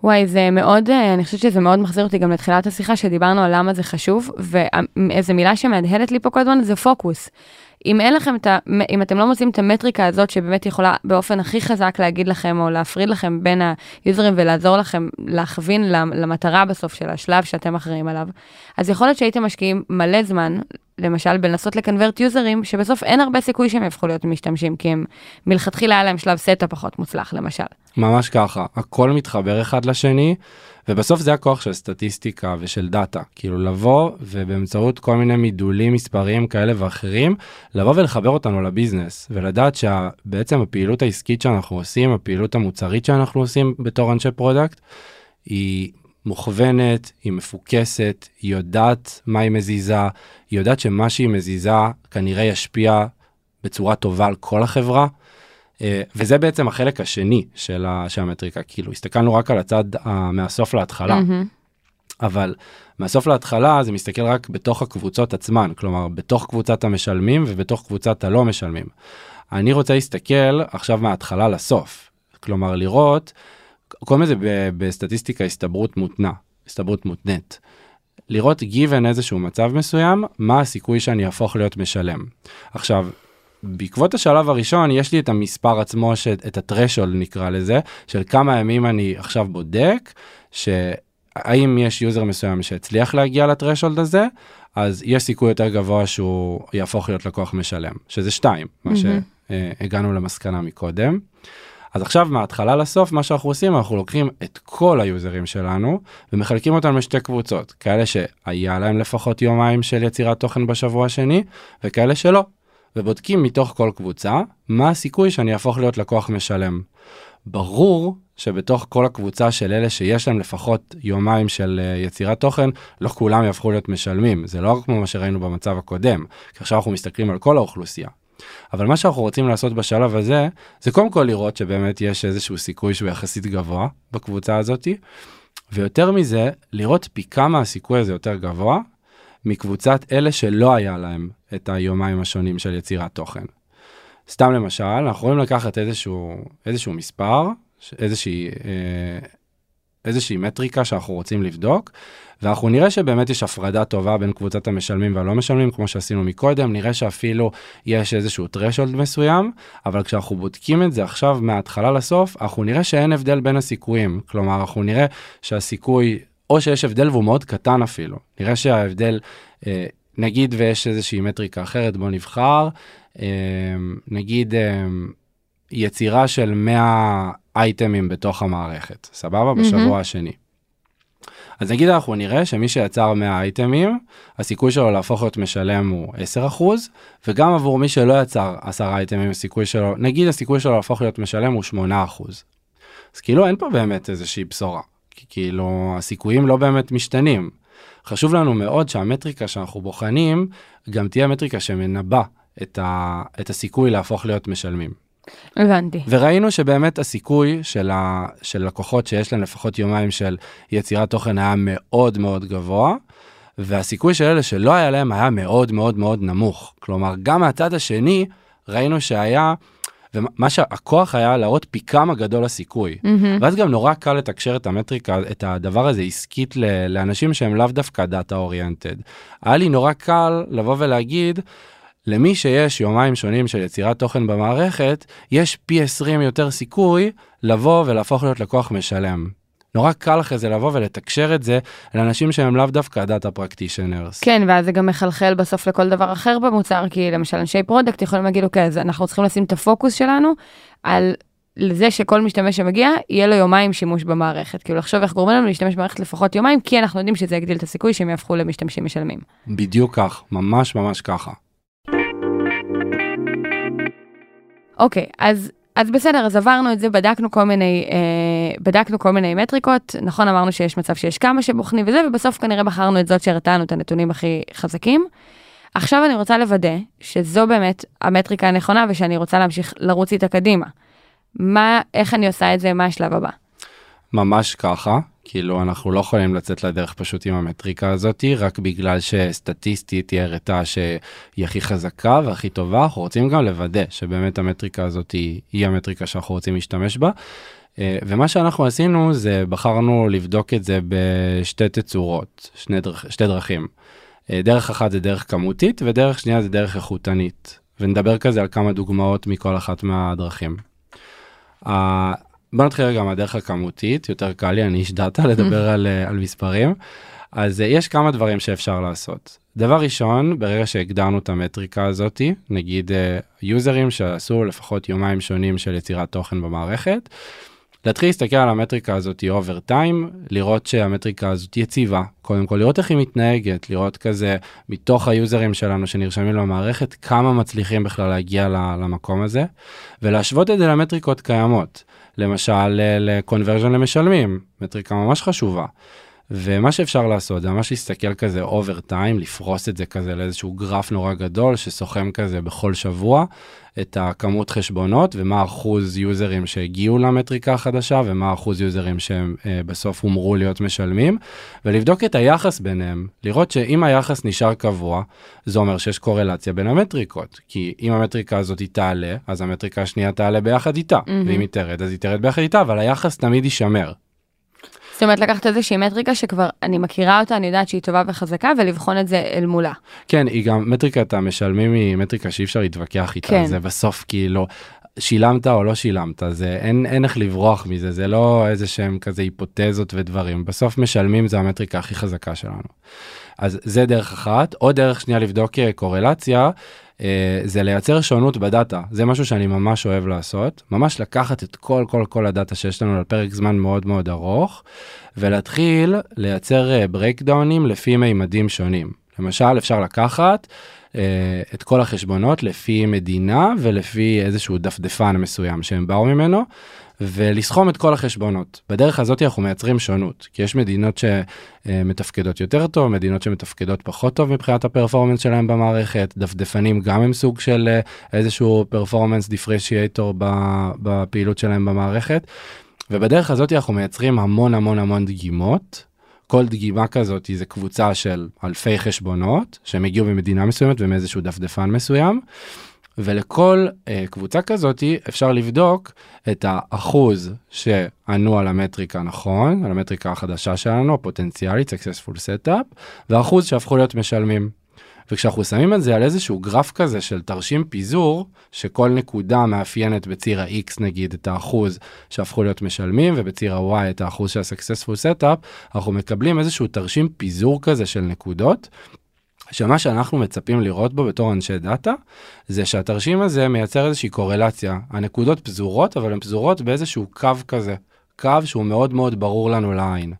וואי, זה מאוד, אני חושבת שזה מאוד מחזיר אותי גם לתחילת השיחה שדיברנו על למה זה חשוב, ואיזו מילה שמהדהדת לי פה כל הזמן, זה פוקוס. אם אין לכם, אם אתם לא מוצאים את המטריקה הזאת שבאמת יכולה באופן הכי חזק להגיד לכם או להפריד לכם בין היוזרים ולעזור לכם להכווין למטרה בסוף של השלב שאתם אחראים עליו, אז יכול להיות שהייתם משקיעים מלא זמן, למשל בלנסות לקנברט יוזרים, שבסוף אין הרבה סיכוי שהם יפכו להיות משתמשים, כי הם מלכתחילה היה להם שלב סטה פחות מוצלח, למשל. ממש ככה, הכל מתחבר אחד לשני, ובסוף זה הכוח של סטטיסטיקה ושל דאטה, כאילו לבוא ובאמצעות כל מיני מידולים מספריים כאלה ואחרים, לבוא ולחבר אותנו לביזנס, ולדעת שבעצם הפעילות העסקית שאנחנו עושים, הפעילות המוצרית שאנחנו עושים בתור אנשי פרודקט, היא מוכוונת, היא מפוקסת, היא יודעת מה היא מזיזה, היא יודעת שמה שהיא מזיזה כנראה ישפיע בצורה טובה על כל החברה, וזה בעצם החלק השני של המטריקה, כאילו הסתכלנו רק על הצד מהסוף להתחלה, אבל מהסוף להתחלה זה מסתכל רק בתוך הקבוצות עצמן, כלומר בתוך קבוצת המשלמים ובתוך קבוצת הלא משלמים. אני רוצה להסתכל עכשיו מההתחלה לסוף, כלומר לראות, כל מיני זה בסטטיסטיקה הסתברות מותנה, הסתברות מותנית. לראות גיוון איזשהו מצב מסוים, מה הסיכוי שאני אהפוך להיות משלם. עכשיו, בעקבות השלב הראשון, יש לי את המספר עצמו, את הטרשול נקרא לזה, של כמה ימים אני עכשיו בודק, שהאם יש יוזר מסוים שהצליח להגיע לטרשול הזה, אז יש סיכוי יותר גבוה שהוא יהפוך להיות לקוח משלם, שזה שתיים, מה שהגענו למסקנה מקודם. אז עכשיו מההתחלה לסוף, מה שאנחנו עושים, אנחנו לוקחים את כל היוזרים שלנו, ומחלקים אותם לשתי קבוצות, כאלה שהיה להם לפחות יומיים של יצירת תוכן בשבוע השני, וכאלה שלא. ובודקים מתוך כל קבוצה, מה הסיכוי שאני אהפוך להיות לקוח משלם. ברור שבתוך כל הקבוצה של אלה שיש להם לפחות יומיים של יצירת תוכן, לא כולם יהפכו להיות משלמים. זה לא כמו מה שראינו במצב הקודם, כי עכשיו אנחנו מסתכלים על כל האוכלוסייה. אבל מה שאנחנו רוצים לעשות בשלב הזה, זה קודם כל לראות שבאמת יש איזשהו סיכוי שהוא יחסית גבוה בקבוצה הזאת, ויותר מזה, לראות פי כמה הסיכוי הזה יותר גבוה, מקבוצת אלה שלא היה להם את היומיים השונים של יצירת תוכן. סתם למשל, אנחנו יכולים לקחת איזשהו, איזשהו מספר, איזושהי, איזושהי מטריקה שאנחנו רוצים לבדוק, ואנחנו נראה שבאמת יש הפרדה טובה בין קבוצת המשלמים והלא משלמים, כמו שעשינו מקודם, נראה שאפילו יש איזשהו טרשולד מסוים, אבל כשאנחנו בודקים את זה עכשיו מההתחלה לסוף, אנחנו נראה שאין הבדל בין הסיכויים, כלומר, אנחנו נראה שהסיכוי, או שיש הבדל והוא מאוד קטן אפילו, נראה שההבדל, נגיד ויש איזושהי מטריקה אחרת, בוא נבחר, נגיד יצירה של מאה אייטמים בתוך המערכת, סבבה? בשבוע השני. אז נגיד אנחנו נראה שמי שיצר מאה אייטמים, הסיכוי שלו להפוך להיות משלם הוא עשרה אחוז, וגם עבור מי שלא יצר עשרה אייטמים, הסיכוי שלו, נגיד הסיכוי שלו להפוך להיות משלם הוא שמונה אחוז. אז כאילו אין פה באמת איזושהי בשורה, כי כאילו הסיכויים לא באמת משתנים. חשוב לנו מאוד שהמטריקה שאנחנו בוחנים, גם תהיה מטריקה שמנבא את, ה, את הסיכוי להפוך להיות משלמים. הבנתי. וראינו שבאמת הסיכוי של, ה, של לקוחות שיש להם לפחות יומיים של יצירת תוכן היה מאוד מאוד גבוה, והסיכוי של אלה שלא היה להם היה מאוד מאוד מאוד נמוך. כלומר, גם מהצד השני ראינו שהיה, ומה שהכוח היה להראות פי כמה גדול הסיכוי. Mm-hmm. ואז גם נורא קל לתקשר את המטריקה, את הדבר הזה עסקית ל, לאנשים שהם לאו דווקא דאטה אוריינטד. היה לי נורא קל לבוא ולהגיד, למי שיש יומיים שונים של יצירת תוכן במערכת, יש פי עשרים יותר סיכוי לבוא ולהפוך להיות לקוח משלם. נורא קל אחרי זה לבוא ולתקשר את זה לאנשים שהם לאו דווקא דאטה פרקטישנרס. כן, ואז זה גם מחלחל בסוף לכל דבר אחר במוצר, כי למשל אנשי פרודקט יכולים להגיד, אוקיי, אז אנחנו צריכים לשים את הפוקוס שלנו על זה שכל משתמש שמגיע, יהיה לו יומיים שימוש במערכת. כאילו לחשוב איך גורמים לנו להשתמש במערכת לפחות יומיים, כי אנחנו יודעים שזה יגדיל את הסיכוי שהם יהפכו למשתמשים משלמים. בדיוק כך, ממש ממש ככה. אוקיי, אז, אז בסדר, אז עברנו את זה, בדקנו כל מיני, אה, בדקנו כל מיני מטריקות, נכון, אמרנו שיש מצב שיש כמה שבוחנים וזה, ובסוף כנראה בחרנו את זאת שהרתענו את הנתונים הכי חזקים. עכשיו אני רוצה לוודא שזו באמת המטריקה הנכונה, ושאני רוצה להמשיך לרוץ איתה קדימה. מה, איך אני עושה את זה, מה השלב הבא? ממש ככה, כאילו אנחנו לא יכולים לצאת לדרך פשוט עם המטריקה הזאת, רק בגלל שסטטיסטית היא הרתה שהיא הכי חזקה והכי טובה, אנחנו רוצים גם לוודא שבאמת המטריקה הזאת היא המטריקה שאנחנו רוצים להשתמש בה, ומה שאנחנו עשינו זה בחרנו לבדוק את זה בשתי תצורות, שני דרכ, שתי דרכים. דרך אחת זה דרך כמותית, ודרך שנייה זה דרך איכותנית, ונדבר כזה על כמה דוגמאות מכל אחת מהדרכים. ה... בוא נתחיל רגע מהדרך הכמותית, יותר קל לי, אני איש דאטה לדבר על, על מספרים, אז יש כמה דברים שאפשר לעשות. דבר ראשון, ברגע שהגדרנו את המטריקה הזאת, נגיד יוזרים שעשו לפחות יומיים שונים של יצירת תוכן במערכת, להתחיל להסתכל על המטריקה הזאת אובר טיים, לראות שהמטריקה הזאת יציבה, קודם כל לראות איך היא מתנהגת, לראות כזה מתוך היוזרים שלנו שנרשמים למערכת, כמה מצליחים בכלל להגיע למקום הזה, ולהשוות את זה למטריקות קיימות. למשל, לקונברז'ן למשלמים, מטריקה ממש חשובה. ומה שאפשר לעשות, זה ממש להסתכל כזה אובר טיים, לפרוס את זה כזה לאיזשהו גרף נורא גדול, שסוכם כזה בכל שבוע, את הכמות חשבונות, ומה אחוז יוזרים שהגיעו למטריקה החדשה, ומה אחוז יוזרים שהם בסוף אומרו להיות משלמים, ולבדוק את היחס ביניהם, לראות שאם היחס נשאר קבוע, זה אומר שיש קורלציה בין המטריקות, כי אם המטריקה הזאת היא תעלה, אז המטריקה השנייה תעלה ביחד איתה, mm-hmm. ואם היא תרד, אז היא תרד ביחד איתה, אבל היחס תמיד יישמר. זאת אומרת, לקחת איזושהי מטריקה שכבר אני מכירה אותה, אני יודעת שהיא טובה וחזקה, ולבחון את זה אל מולה. כן, היא גם, מטריקת המשלמים היא מטריקה שאי אפשר להתווכח איתה, כן. זה בסוף כאילו, שילמת או לא שילמת, זה, אין, אין איך לברוח מזה, זה לא איזה שהם כזה היפותזות ודברים, בסוף משלמים זה המטריקה הכי חזקה שלנו. אז זה דרך אחת, או דרך שנייה לבדוק קורלציה, זה לייצר שונות בדאטה, זה משהו שאני ממש אוהב לעשות, ממש לקחת את כל כל כל הדאטה שיש לנו על פרק זמן מאוד מאוד ארוך, ולהתחיל לייצר ברייקדאונים לפי מימדים שונים. למשל אפשר לקחת את כל החשבונות לפי מדינה ולפי איזשהו דפדפן מסוים שהם באו ממנו, ולסכום את כל החשבונות. בדרך הזאת אנחנו מייצרים שונות, כי יש מדינות שמתפקדות יותר טוב, מדינות שמתפקדות פחות טוב מבחינת הפרפורמנס שלהם במערכת, דפדפנים גם הם סוג של איזשהו פרפורמנס דיפרשיאטור בפעילות שלהם במערכת, ובדרך הזאת אנחנו מייצרים המון המון המון דגימות. כל דגימה כזאת היא קבוצה של אלפי חשבונות, שהם הגיעו ממדינה מסוימת ומאיזשהו דפדפן מסוים, ולכל אה, קבוצה כזאת אפשר לבדוק את האחוז שענו על המטריקה נכון, על המטריקה החדשה שלנו, הפוטנציאלית, successful setup, והאחוז שהפכו להיות משלמים. וכשאנחנו שמים את זה על איזשהו גרף כזה של תרשים פיזור, שכל נקודה מאפיינת בציר ה-X נגיד את האחוז שהפכו להיות משלמים, ובציר ה-Y את האחוז של ה-successful setup, אנחנו מקבלים איזשהו תרשים פיזור כזה של נקודות, שמה שאנחנו מצפים לראות בו בתור אנשי דאטה, זה שהתרשים הזה מייצר איזושהי קורלציה. הנקודות פזורות, אבל הן פזורות באיזשהו קו כזה, קו שהוא מאוד מאוד ברור לנו לעין.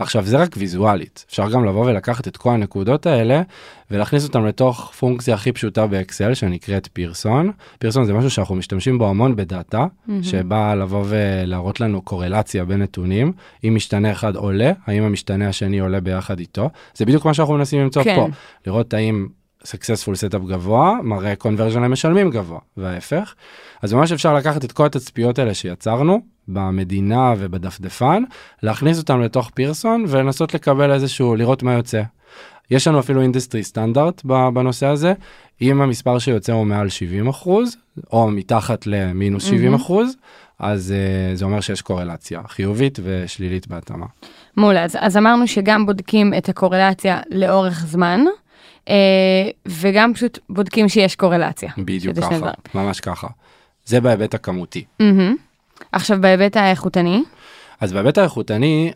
עכשיו, זה רק ויזואלית. אפשר גם לבוא ולקחת את כל הנקודות האלה, ולהכניס אותן לתוך פונקציה הכי פשוטה באקסל, שנקראת פירסון. פירסון זה משהו שאנחנו משתמשים בו המון בדאטה, שבא לבוא ולהראות לנו קורלציה בין נתונים. אם משתנה אחד עולה, האם המשתנה השני עולה ביחד איתו. זה בדיוק מה שאנחנו מנסים למצוא פה. לראות האם successful setup גבוה, מראה conversion למשלמים גבוה, וההפך. אז ממש אפשר לקחת את כל התצפיות האלה שיצרנו, במדינה ובדפדפן, להכניס אותם לתוך פירסון, ולנסות לקבל איזשהו, לראות מה יוצא. יש לנו אפילו אינדסטרי סטנדרט בנושא הזה, אם המספר שיוצא הוא מעל שבעים אחוז, או מתחת למינוס שבעים אחוז, אז זה אומר שיש קורלציה חיובית ושלילית בהתאמה. מול, אז אמרנו שגם בודקים את הקורלציה לאורך זמן, וגם פשוט בודקים שיש קורלציה. בדיוק ככה, ממש ככה. זה בהיבט הכמותי. עכשיו, בהיבט האיכותני? אז בהיבט האיכותני,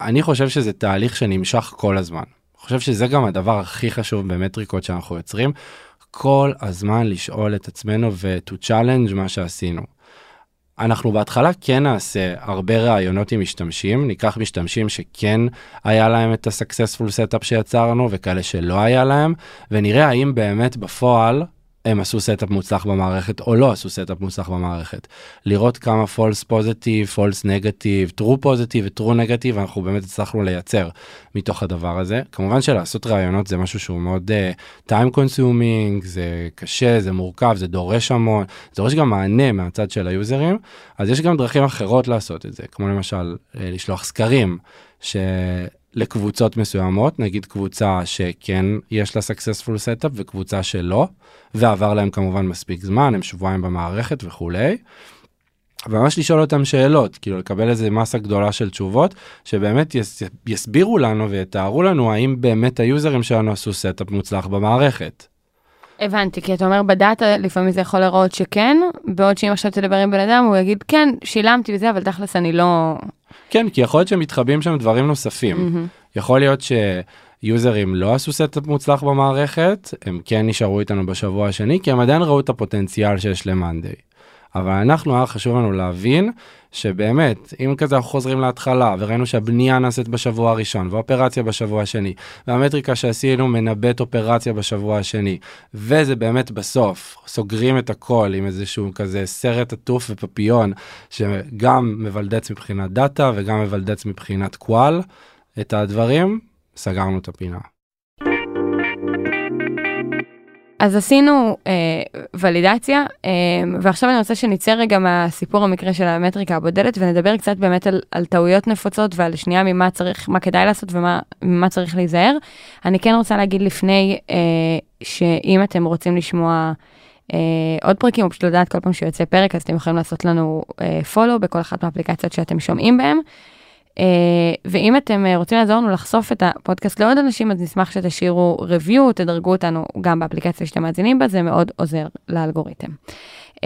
אני חושב שזה תהליך שנמשך כל הזמן. אני חושב שזה גם הדבר הכי חשוב במטריקות שאנחנו יוצרים, כל הזמן לשאול את עצמנו ו-to challenge מה שעשינו. אנחנו בהתחלה כן נעשה הרבה רעיונות עם משתמשים, ניקח משתמשים שכן היה להם את ה-successful setup שיצרנו, וכאלה שלא היה להם, ונראה האם באמת בפועל, הם עשו סטאפ מוצלח במערכת, או לא עשו סטאפ מוצלח במערכת. לראות כמה false positive, false negative, true positive, true negative, אנחנו באמת הצלחנו לייצר מתוך הדבר הזה. כמובן שלעשות רעיונות זה משהו שהוא מאוד uh, time consuming, זה קשה, זה מורכב, זה דורש המון, זה דורש גם מענה מהצד של היוזרים, אז יש גם דרכים אחרות לעשות את זה, כמו למשל uh, לשלוח סקרים, ש... לקבוצות מסוימות, נגיד קבוצה שכן יש לה successful setup וקבוצה שלא, ועבר להם כמובן מספיק זמן, הם שבועיים במערכת וכולי. וממש לשאול אותם שאלות, כאילו לקבל איזה מסה גדולה של תשובות, שבאמת יס, יסבירו לנו ויתארו לנו האם באמת היוזרים שלנו עשו setup מוצלח במערכת. הבנתי, כי אתה אומר בדאטה, לפעמים זה יכול לראות שכן, בעוד שאם עכשיו תדבר עם בן אדם, הוא יגיד, כן, שילמתי בזה, אבל תכלס אני לא... כן, כי יכול להיות שמתחבאים שם דברים נוספים. Mm-hmm. יכול להיות שיוזרים לא עשו סטאפ מוצלח במערכת, הם כן נשארו איתנו בשבוע השני, כי הם עדיין ראו את הפוטנציאל שיש למנדי. אבל אנחנו, חשוב לנו להבין שבאמת, אם כזה אנחנו חוזרים להתחלה, וראינו שהבנייה נעשית בשבוע הראשון, ואופרציה בשבוע השני, והמטריקה שעשינו מנבט אופרציה בשבוע השני, וזה באמת בסוף, סוגרים את הכל עם איזשהו כזה סרט עטוף ופפיון, שגם מבלדץ מבחינת דאטה, וגם מבלדץ מבחינת קואל, את הדברים, סגרנו את הפינה. אז עשינו אה, ולידציה, אה, ועכשיו אני רוצה שניצא רגע מהסיפור המקרה של המטריקה הבודדת, ונדבר קצת באמת על, על טעויות נפוצות, ועל שנייה ממה צריך, מה כדאי לעשות ומה מה צריך להיזהר. אני כן רוצה להגיד לפני, אה, שאם אתם רוצים לשמוע אה, עוד פרקים, או פשוט לדעת כל פעם שיוצא פרק, אז אתם יכולים לעשות לנו אה, follow בכל אחת מהאפליקציות שאתם שומעים בהם. Uh, ואם אתם uh, רוצים לעזור לנו לחשוף את הפודקאסט לעוד אנשים, אז נשמח שתשאירו review, תדרגו אותנו גם באפליקציה שאתם מאזינים בה, זה מאוד עוזר לאלגוריתם. Uh,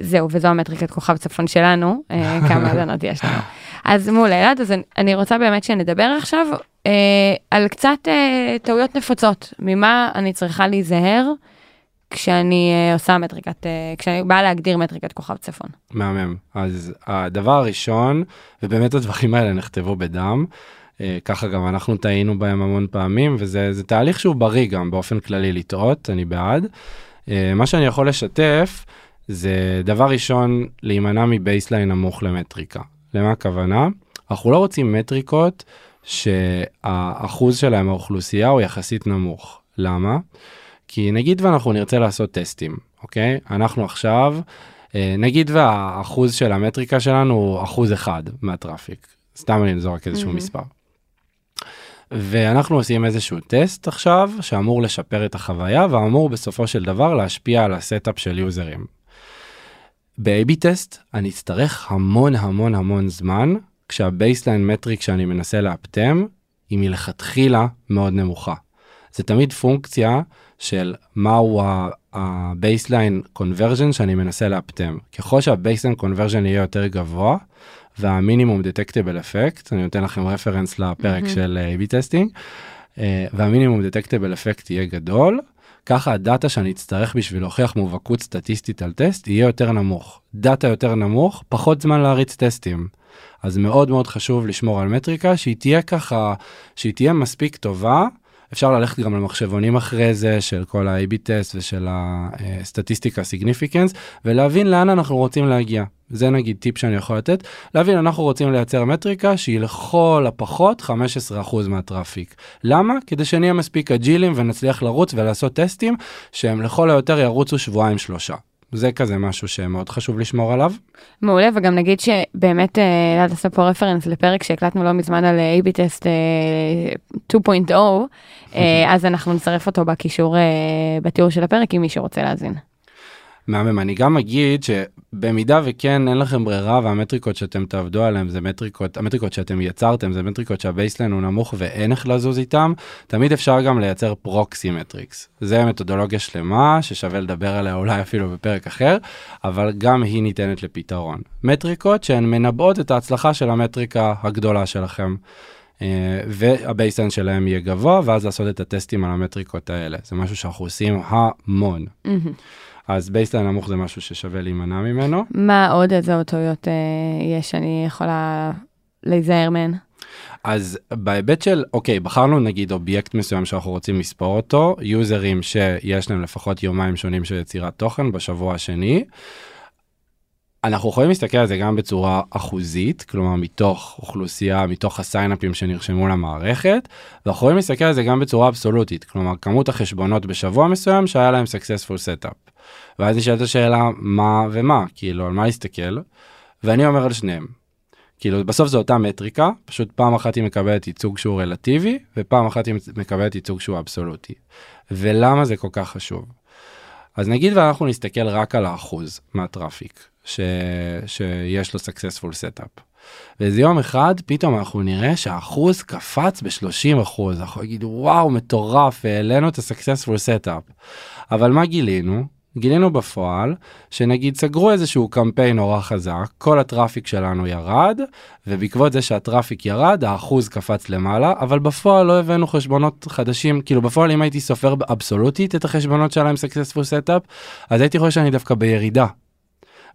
זהו, וזו המטריקת כוכב צפון שלנו, uh, כמה הזנות יש לנו. אז מול אלעד, אז אני, אני רוצה באמת שנדבר עכשיו uh, על קצת uh, טעויות נפוצות, ממה אני צריכה להיזהר, כשאני uh, עושה מטריקת, uh, כשאני באה להגדיר מטריקת כוכב צפון. מהמם. אז הדבר הראשון, ובאמת הדברים האלה נכתבו בדם, uh, ככה גם אנחנו טעינו בהם המון פעמים, וזה זה תהליך שהוא בריא גם, באופן כללי לטעות, אני בעד. Uh, מה שאני יכול לשתף, זה דבר ראשון, להימנע מבייסליין נמוך למטריקה. למה הכוונה? אנחנו לא רוצים מטריקות שהאחוז שלהם האוכלוסייה הוא יחסית נמוך. למה? כי נגיד ואנחנו נרצה לעשות טסטים, אוקיי? אנחנו עכשיו נגיד והאחוז של המטריקה שלנו הוא אחוז אחד מהטראפיק, סתם אני מזורק איזשהו מספר. ואנחנו עושים איזשהו טסט עכשיו, שאמור לשפר את החוויה, ואמור בסופו של דבר להשפיע על הסטאפ של יוזרים. ב-A/B טסט אני אצטרך המון המון המון זמן, כשהבייסליין מטריק שאני מנסה לאפטם, היא מלכתחילה מאוד נמוכה. זה תמיד פונקציה של מהו הבייסליין קונברז'ן שאני מנסה לאפטם. ככל שהבייסליין קונברז'ן יהיה יותר גבוה, והמינימום דטקטבל אפקט, אני נותן לכם רפרנס לפרק mm-hmm. של A/B טסטינג, והמינימום דטקטבל אפקט יהיה גדול, ככה הדאטה שאני אצטרך בשביל להוכיח מובהקות סטטיסטית על טסט, יהיה יותר נמוך. דאטה יותר נמוך, פחות זמן להריץ טסטים. אז מאוד מאוד חשוב לשמור על מטריקה, שהיא תהיה ככה, שהיא תהיה מספיק טובה, אפשר ללכת גם למחשבונים אחרי זה, של כל ה-A/B טסט ושל הסטטיסטיקה סיגניפיקנס, ולהבין לאן אנחנו רוצים להגיע. זה נגיד טיפ שאני יכול לתת, להבין אנחנו רוצים לייצר מטריקה שהיא לכל הפחות חמישה עשר אחוז מהטראפיק. למה? כדי שנהיה מספיק אג'ילים ונצליח לרוץ ולעשות טסטים, שהם לכל היותר ירוצו שבועיים שלושה. זה כזה משהו שמאוד חשוב לשמור עליו. מעולה, וגם נגיד שבאמת, אלעד עשה פה רפרנס לפרק שהקלטנו לא מזמן על A/B Test שתיים נקודה אפס, אז אנחנו נצרף אותו בקישור, בתיאור של הפרק, אם מישהו רוצה להזין. מהמם, אני גם אגיד שבמידה וכן אין לכם ברירה, והמטריקות שאתם תעבדו עליהם זה מטריקות, המטריקות שאתם יצרתם זה מטריקות שהבייסליין הוא נמוך ואין איך לזוז איתם, תמיד אפשר גם לייצר פרוקסי מטריקס. זה מתודולוגיה שלמה ששווה לדבר עליה אולי אפילו בפרק אחר, אבל גם היא ניתנת לפתרון. מטריקות שהן מנבאות את ההצלחה של המטריקה הגדולה שלכם, והבייסליין שלהם יהיה גבוה, ואז לעשות את הטסטים על המטריקות האלה. זה משהו שאנחנו עושים המון. אז בייסליין נמוך זה משהו ששווה להימנע ממנו. מה עוד איזה אותויות אה, יש שאני יכולה להיזהר מהן? אז בהיבט של, אוקיי, בחרנו נגיד אובייקט מסוים שאנחנו רוצים לספור אותו, יוזרים שיש להם לפחות יומיים שונים של יצירת תוכן בשבוע השני, אנחנו יכולים להסתכל על זה גם בצורה אחוזית, כלומר מתוך אוכלוסייה, מתוך הסיינאפים שנרשמו למערכת, ואנחנו יכולים להסתכל על זה גם בצורה אבסולוטית, כלומר כמות החשבונות בשבוע מסוים שהיה להם successful setup. ואז נשאלת השאלה מה ומה, כאילו על מה להסתכל, ואני אומר על שניהם. כאילו בסוף זו אותה מטריקה, פשוט פעם אחת היא מקבלת ייצוג שהוא רלטיבי, ופעם אחת היא מקבלת ייצוג שהוא אבסולוטי. ולמה זה כל כך חשוב? אז נגיד ואנחנו נסתכל רק על האחוז מהטראפיק, ש... שיש לו successful setup. וזה יום אחד, פתאום אנחנו נראה שהאחוז קפץ ב-שלושים אחוז, אנחנו נגיד וואו, מטורף, העלינו את ה-successful setup. אבל מה גילינו? גילינו בפועל, שנגיד סגרו איזשהו קמפיין נורא חזק, כל הטראפיק שלנו ירד, ובעקבות זה שהטראפיק ירד, האחוז קפץ למעלה, אבל בפועל לא הבאנו חשבונות חדשים, כאילו בפועל אם הייתי סופר אבסולוטית את החשבונות שלהם successful setup, אז הייתי חושב שאני דווקא בירידה.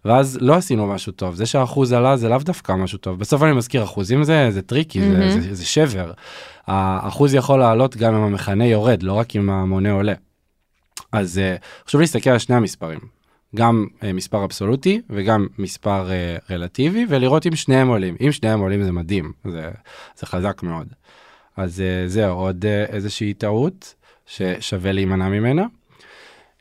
ואז לא עשינו משהו טוב, זה שהאחוז עלה זה לאו דווקא משהו טוב, בסוף אני מזכיר אחוזים זה, זה טריקי, mm-hmm. זה, זה, זה שבר, האחוז יכול לעלות גם אם המכנה יורד, לא רק אם המונה עולה. אז uh, חשוב להסתכל על שני המספרים, גם uh, מספר אבסולוטי וגם מספר uh, רלטיבי, ולראות אם שניהם עולים. אם שניהם עולים זה מדהים, זה, זה חזק מאוד. אז uh, זה עוד uh, איזושהי טעות ששווה להימנע ממנה.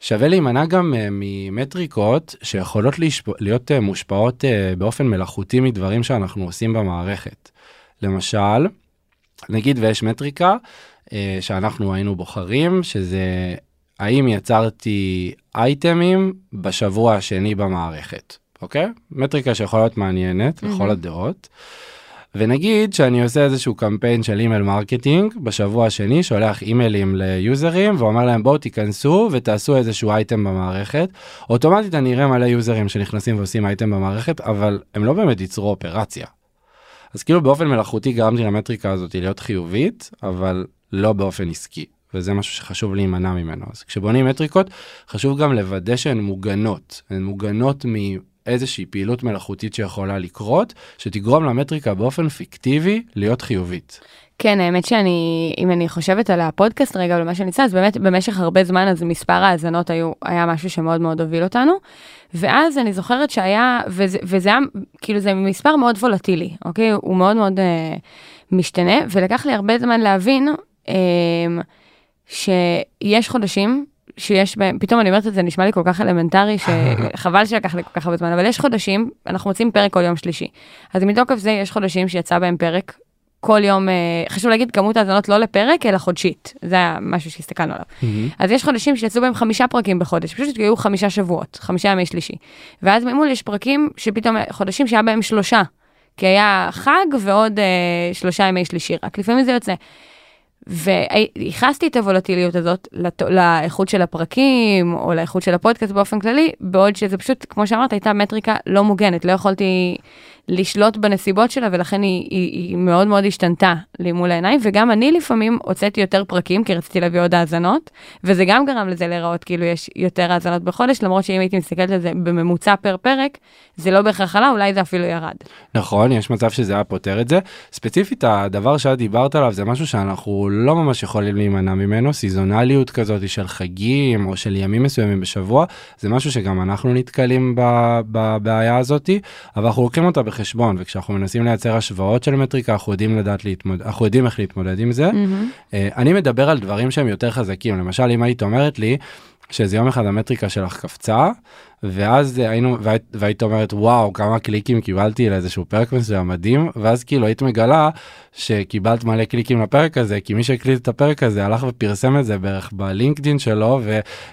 שווה להימנע גם uh, ממטריקות שיכולות להשפ... להיות uh, מושפעות uh, באופן מלאכותי מדברים שאנחנו עושים במערכת. למשל, נגיד ויש מטריקה uh, שאנחנו היינו בוחרים, שזה... האם יצרתי אייטמים בשבוע השני במערכת, אוקיי? מטריקה שיכולה להיות מעניינת לכל הדעות, ונגיד שאני עושה איזשהו קמפיין של אימייל מרקטינג בשבוע השני, שולח אימיילים ליוזרים, ואומר להם בואו תיכנסו ותעשו איזשהו אייטם במערכת, אוטומטית אני אראה מלא יוזרים שנכנסים ועושים אייטם במערכת, אבל הם לא באמת ייצרו אופרציה. אז כאילו באופן מלאכותי גרמתי למטריקה הזאת להיות חיובית, אבל לא באופן עסקי. וזה משהו שחשוב להימנע ממנו. אז כשבונים מטריקות, חשוב גם לוודא שהן מוגנות. הן מוגנות מאיזושהי פעילות מלאכותית שיכולה לקרות, שתגרום למטריקה באופן פיקטיבי להיות חיובית. כן, האמת שאני, אם אני חושבת על הפודקאסט רגע, ולמה שאני צעה, אז באמת במשך הרבה זמן, אז מספר ההזנות היה משהו שמאוד מאוד הוביל אותנו, ואז אני זוכרת שהיה, וזה, וזה היה, כאילו זה מספר מאוד וולטילי, אוקיי? הוא מאוד מאוד אה, משתנה, ולקח לי הרבה זמן להבין, אה, שיש חודשים שיש בהם, פתאום אני אומרת את זה, נשמע לי כל כך אלמנטרי, שחבל שלקח לי כל כך הרבה זמן, אבל יש חודשים, אנחנו מוצאים פרק כל יום שלישי. אז מתוקף זה יש חודשים שיצא בהם פרק כל יום, חשוב להגיד, כמות ההזנות לא לפרק, אלא חודשית. זה היה משהו שהסתכלנו עליו. אז יש חודשים שיצאו בהם חמישה פרקים בחודש, פשוט היו חמישה שבועות, חמישה ימי שלישי. ואז ממול יש פרקים שפתאום, חודשים שהיה בהם שלושה, כי היה חג ועוד שלושה ימי שלישי, רק לפעמים זה יוצא. והכנסתי את הוולטיליות הזאת לאיכות של הפרקים, או לאיכות של הפודקאסט באופן כללי, בעוד שזה פשוט, כמו שאמרת, הייתה מטריקה לא מוגנת, לא יכולתי לשלוט בנסיבות שלה, ולכן היא, היא, היא מאוד מאוד השתנתה לי מול העיניים, וגם אני לפעמים הוצאתי יותר פרקים, כי רציתי להביא עוד האזנות, וזה גם גרם לזה להיראות כאילו יש יותר האזנות בחודש, למרות שאם הייתי מסתכלת על זה בממוצע פר פרק, זה לא בהכרח עלה, אולי זה אפילו ירד. נכון, יש מצב שזה היה פותר את זה. ספציפית, הדבר שאת דיברת עליו, זה משהו שאנחנו לא ממש יכולים להימנע ממנו, סיזונליות כזאת של חגים, או של ימים מסוימים בשבוע, זה משהו שגם אנחנו נתקלים בבעיה הזאת, אבל אנחנו לוקחים אותה חשבון, וכשאנחנו מנסים לייצר השוואות של מטריקה, אנחנו יודעים לדעת להתמודד, אנחנו יודעים איך להתמודד עם זה. Mm-hmm. אני מדבר על דברים שהם יותר חזקים. למשל, אם היית אומרת לי, שזה יום אחד המטריקה שלך קפצה, ואז היינו, והיית, והיית אומרת, וואו, כמה קליקים קיבלתי לאיזשהו פרק מסוים מדהים, ואז כאילו היית מגלה שקיבלת מלא קליקים לפרק הזה, כי מי שהקליט את הפרק הזה הלך ופרסם את זה בערך בלינקדין שלו,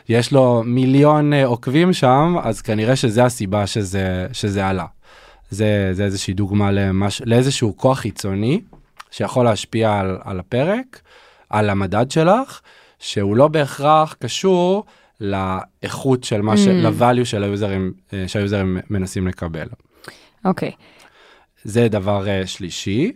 ויש לו מיליון עוקבים שם, אז כנראה שזה הסיבה שזה, שזה עלה. זה, זה איזושהי דוגמה למש, לאיזשהו כוח חיצוני שיכול להשפיע על, על הפרק, על המדד שלך, שהוא לא בהכרח קשור לאיכות של מה, mm. של, לוואליו של היוזרים, שהיוזרים מנסים לקבל. אוקיי. Okay. זה דבר uh, שלישי.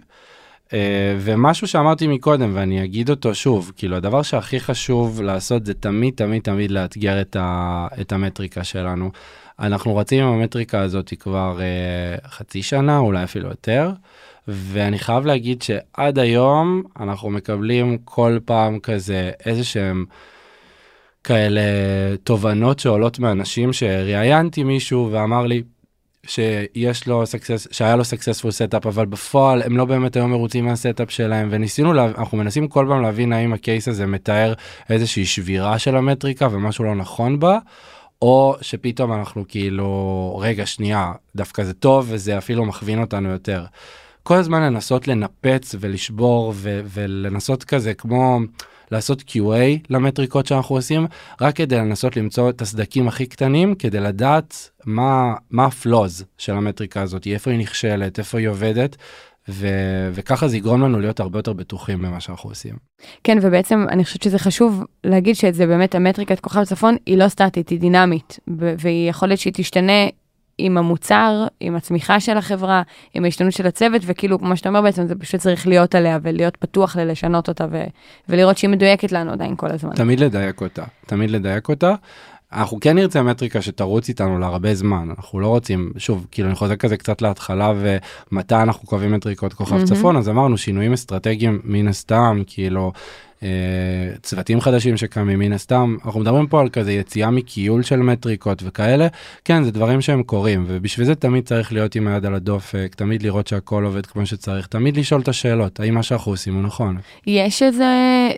Uh, ומשהו שאמרתי מקודם, ואני אגיד אותו שוב, כאילו הדבר שהכי חשוב לעשות זה תמיד, תמיד, תמיד לאתגר את, ה, את המטריקה שלנו. אנחנו רצים עם המטריקה הזאת כבר uh, חצי שנה, אולי אפילו יותר, ואני חייב להגיד שעד היום אנחנו מקבלים כל פעם כזה איזה שהם כאלה תובנות שעולות מאנשים שראיינתי מישהו ואמר לי, שיש לו סקסס, שהיה לו סקסספול סטאפ, אבל בפועל הם לא באמת היום מרוצים מהסטאפ שלהם, וניסינו, לה, אנחנו מנסים כל פעם להבין האם הקייס הזה מתאר איזושהי שבירה של המטריקה ומשהו לא נכון בה, או שפתאום אנחנו כאילו, רגע שנייה, דווקא זה טוב וזה אפילו מכווין אותנו יותר. כל הזמן לנסות לנפץ ולשבור ו- ולנסות כזה כמו לעשות קיו איי למטריקות שאנחנו עושים, רק כדי לנסות למצוא את הסדקים הכי קטנים, כדי לדעת מה, מה הפלוז של המטריקה הזאת, איפה היא נכשלת, איפה היא עובדת, ו- וככה זה יגרום לנו להיות הרבה יותר בטוחים במה שאנחנו עושים. כן, ובעצם אני חושבת שזה חשוב להגיד שזה באמת המטריקת כוכב צפון, היא לא סטטית, היא דינמית, והיא יכולת שהיא תשתנה עם המוצר, עם הצמיחה של החברה, עם ההשתנות של הצוות, וכאילו, כמו שאתה אומר בעצם, זה פשוט צריך להיות עליה, ולהיות פתוח ללשנות אותה, ו- ולראות שהיא מדויקת לנו עדיין כל הזמן. תמיד לדייק אותה, תמיד לדייק אותה. אנחנו כן נרצה מטריקה שתרוץ איתנו להרבה זמן, אנחנו לא רוצים, שוב, כאילו אני חוזק כזה קצת להתחלה, ומתי אנחנו קובעים מטריקות כוכב mm-hmm. צפון, אז אמרנו שינויים אסטרטגיים מן הסתם, כאילו אה, צוותים חדשים שקמים מן הסתם, אנחנו מדברים פה על כזה יציאה מקיול של מטריקות וכאלה, כן, זה דברים שהם קורים, ובשביל זה תמיד צריך להיות עם היד על הדופק, תמיד לראות שהכל עובד כמו שצריך, תמיד לשאול את השאלות, האם מה שאנחנו עושים הוא נכון. יש איזה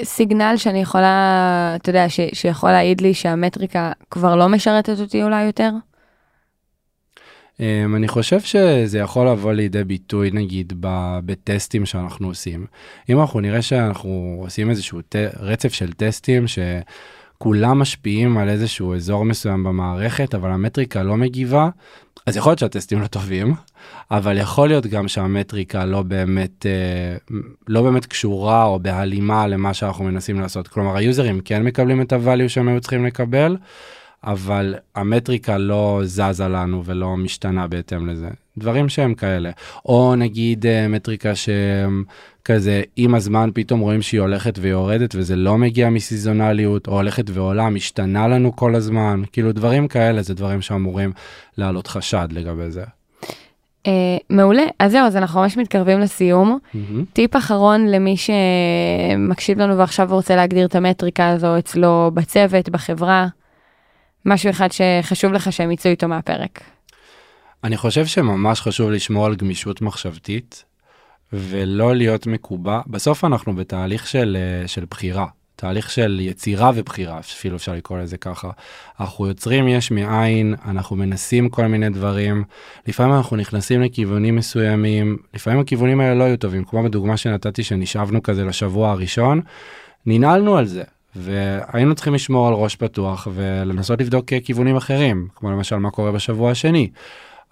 סיגנל שאני יכולה, אתה יודע, ש- שיכול להעיד לי שהמטריקה כבר לא משרתת אותי אולי יותר? אני חושב שזה יכול לבוא לידי ביטוי, נגיד, בטסטים שאנחנו עושים. אם אנחנו נראה שאנחנו עושים איזשהו רצף של טסטים שכולם משפיעים על איזשהו אזור מסוים במערכת, אבל המטריקה לא מגיבה, אז יכול להיות שהטסטים לא טובים, אבל יכול להיות גם שהמטריקה לא באמת, לא באמת קשורה או בהלימה למה שאנחנו מנסים לעשות. כלומר, היוזרים כן מקבלים את הוואליו שהם היו צריכים לקבל, אבל המטריקה לא זזה לנו ולא משתנה בהתאם לזה. דברים שהם כאלה. או נגיד מטריקה שכזה, עם הזמן פתאום רואים שהיא הולכת ויורדת, וזה לא מגיע מסיזונליות, או הולכת ועולה, משתנה לנו כל הזמן. כאילו דברים כאלה, זה דברים שאמורים לעלות חשד לגבי זה. מעולה. אז זהו, אז אנחנו ממש מתקרבים לסיום. טיפ אחרון למי שמקשיב לנו ועכשיו רוצה להגדיר את המטריקה הזו אצלו בצוות, בחברה. משהו אחד שחשוב לך שהם יצאו איתו מהפרק. אני חושב שממש חשוב לשמור על גמישות מחשבתית, ולא להיות מקובע. בסוף אנחנו בתהליך של, של בחירה. תהליך של יצירה ובחירה, אפילו אפשר לקרוא לזה ככה. אנחנו יוצרים יש מאין, אנחנו מנסים כל מיני דברים, לפעמים אנחנו נכנסים לכיוונים מסוימים, לפעמים הכיוונים האלה לא היו טובים, כמו בדוגמה שנתתי שנשאבנו כזה לשבוע הראשון, ננעלנו על זה, והיינו צריכים לשמור על ראש פתוח, ולנסות לבדוק כיוונים אחרים, כמו למשל מה קורה בשבוע השני.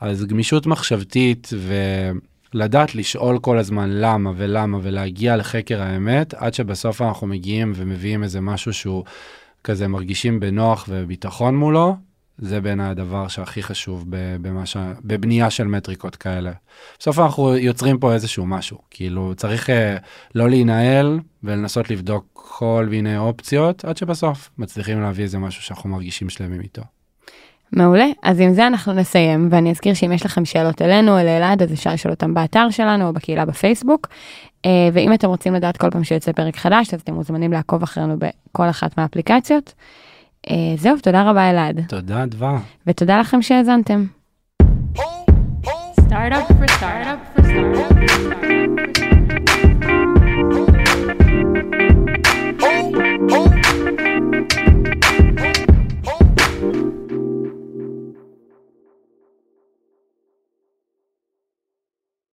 אז גמישות מחשבתית ו... לדעת לשאול כל הזמן למה ולמה, ולהגיע לחקר האמת, עד שבסוף אנחנו מגיעים ומביאים איזה משהו שהוא כזה מרגישים בנוח וביטחון מולו, זה בין הדבר שהכי חשוב במש... בבנייה של מטריקות כאלה. בסוף אנחנו יוצרים פה איזשהו משהו, כאילו צריך לא להינעל ולנסות לבדוק כל מיני אופציות, עד שבסוף מצליחים להביא איזה משהו שאנחנו מרגישים שלמים איתו. מעולה, אז עם זה אנחנו נסיים, ואני אזכיר שאם יש לכם שאלות אלינו, אל אלעד, אז אפשר לשאול אותם באתר שלנו או בקהילה בפייסבוק, ואם אתם רוצים לדעת כל פעם שיוצא פרק חדש, אז אתם מוזמנים לעקוב אחרינו בכל אחת מהאפליקציות. זהו, תודה רבה אלעד. תודה עדווה. ותודה לכם שהאזנתם.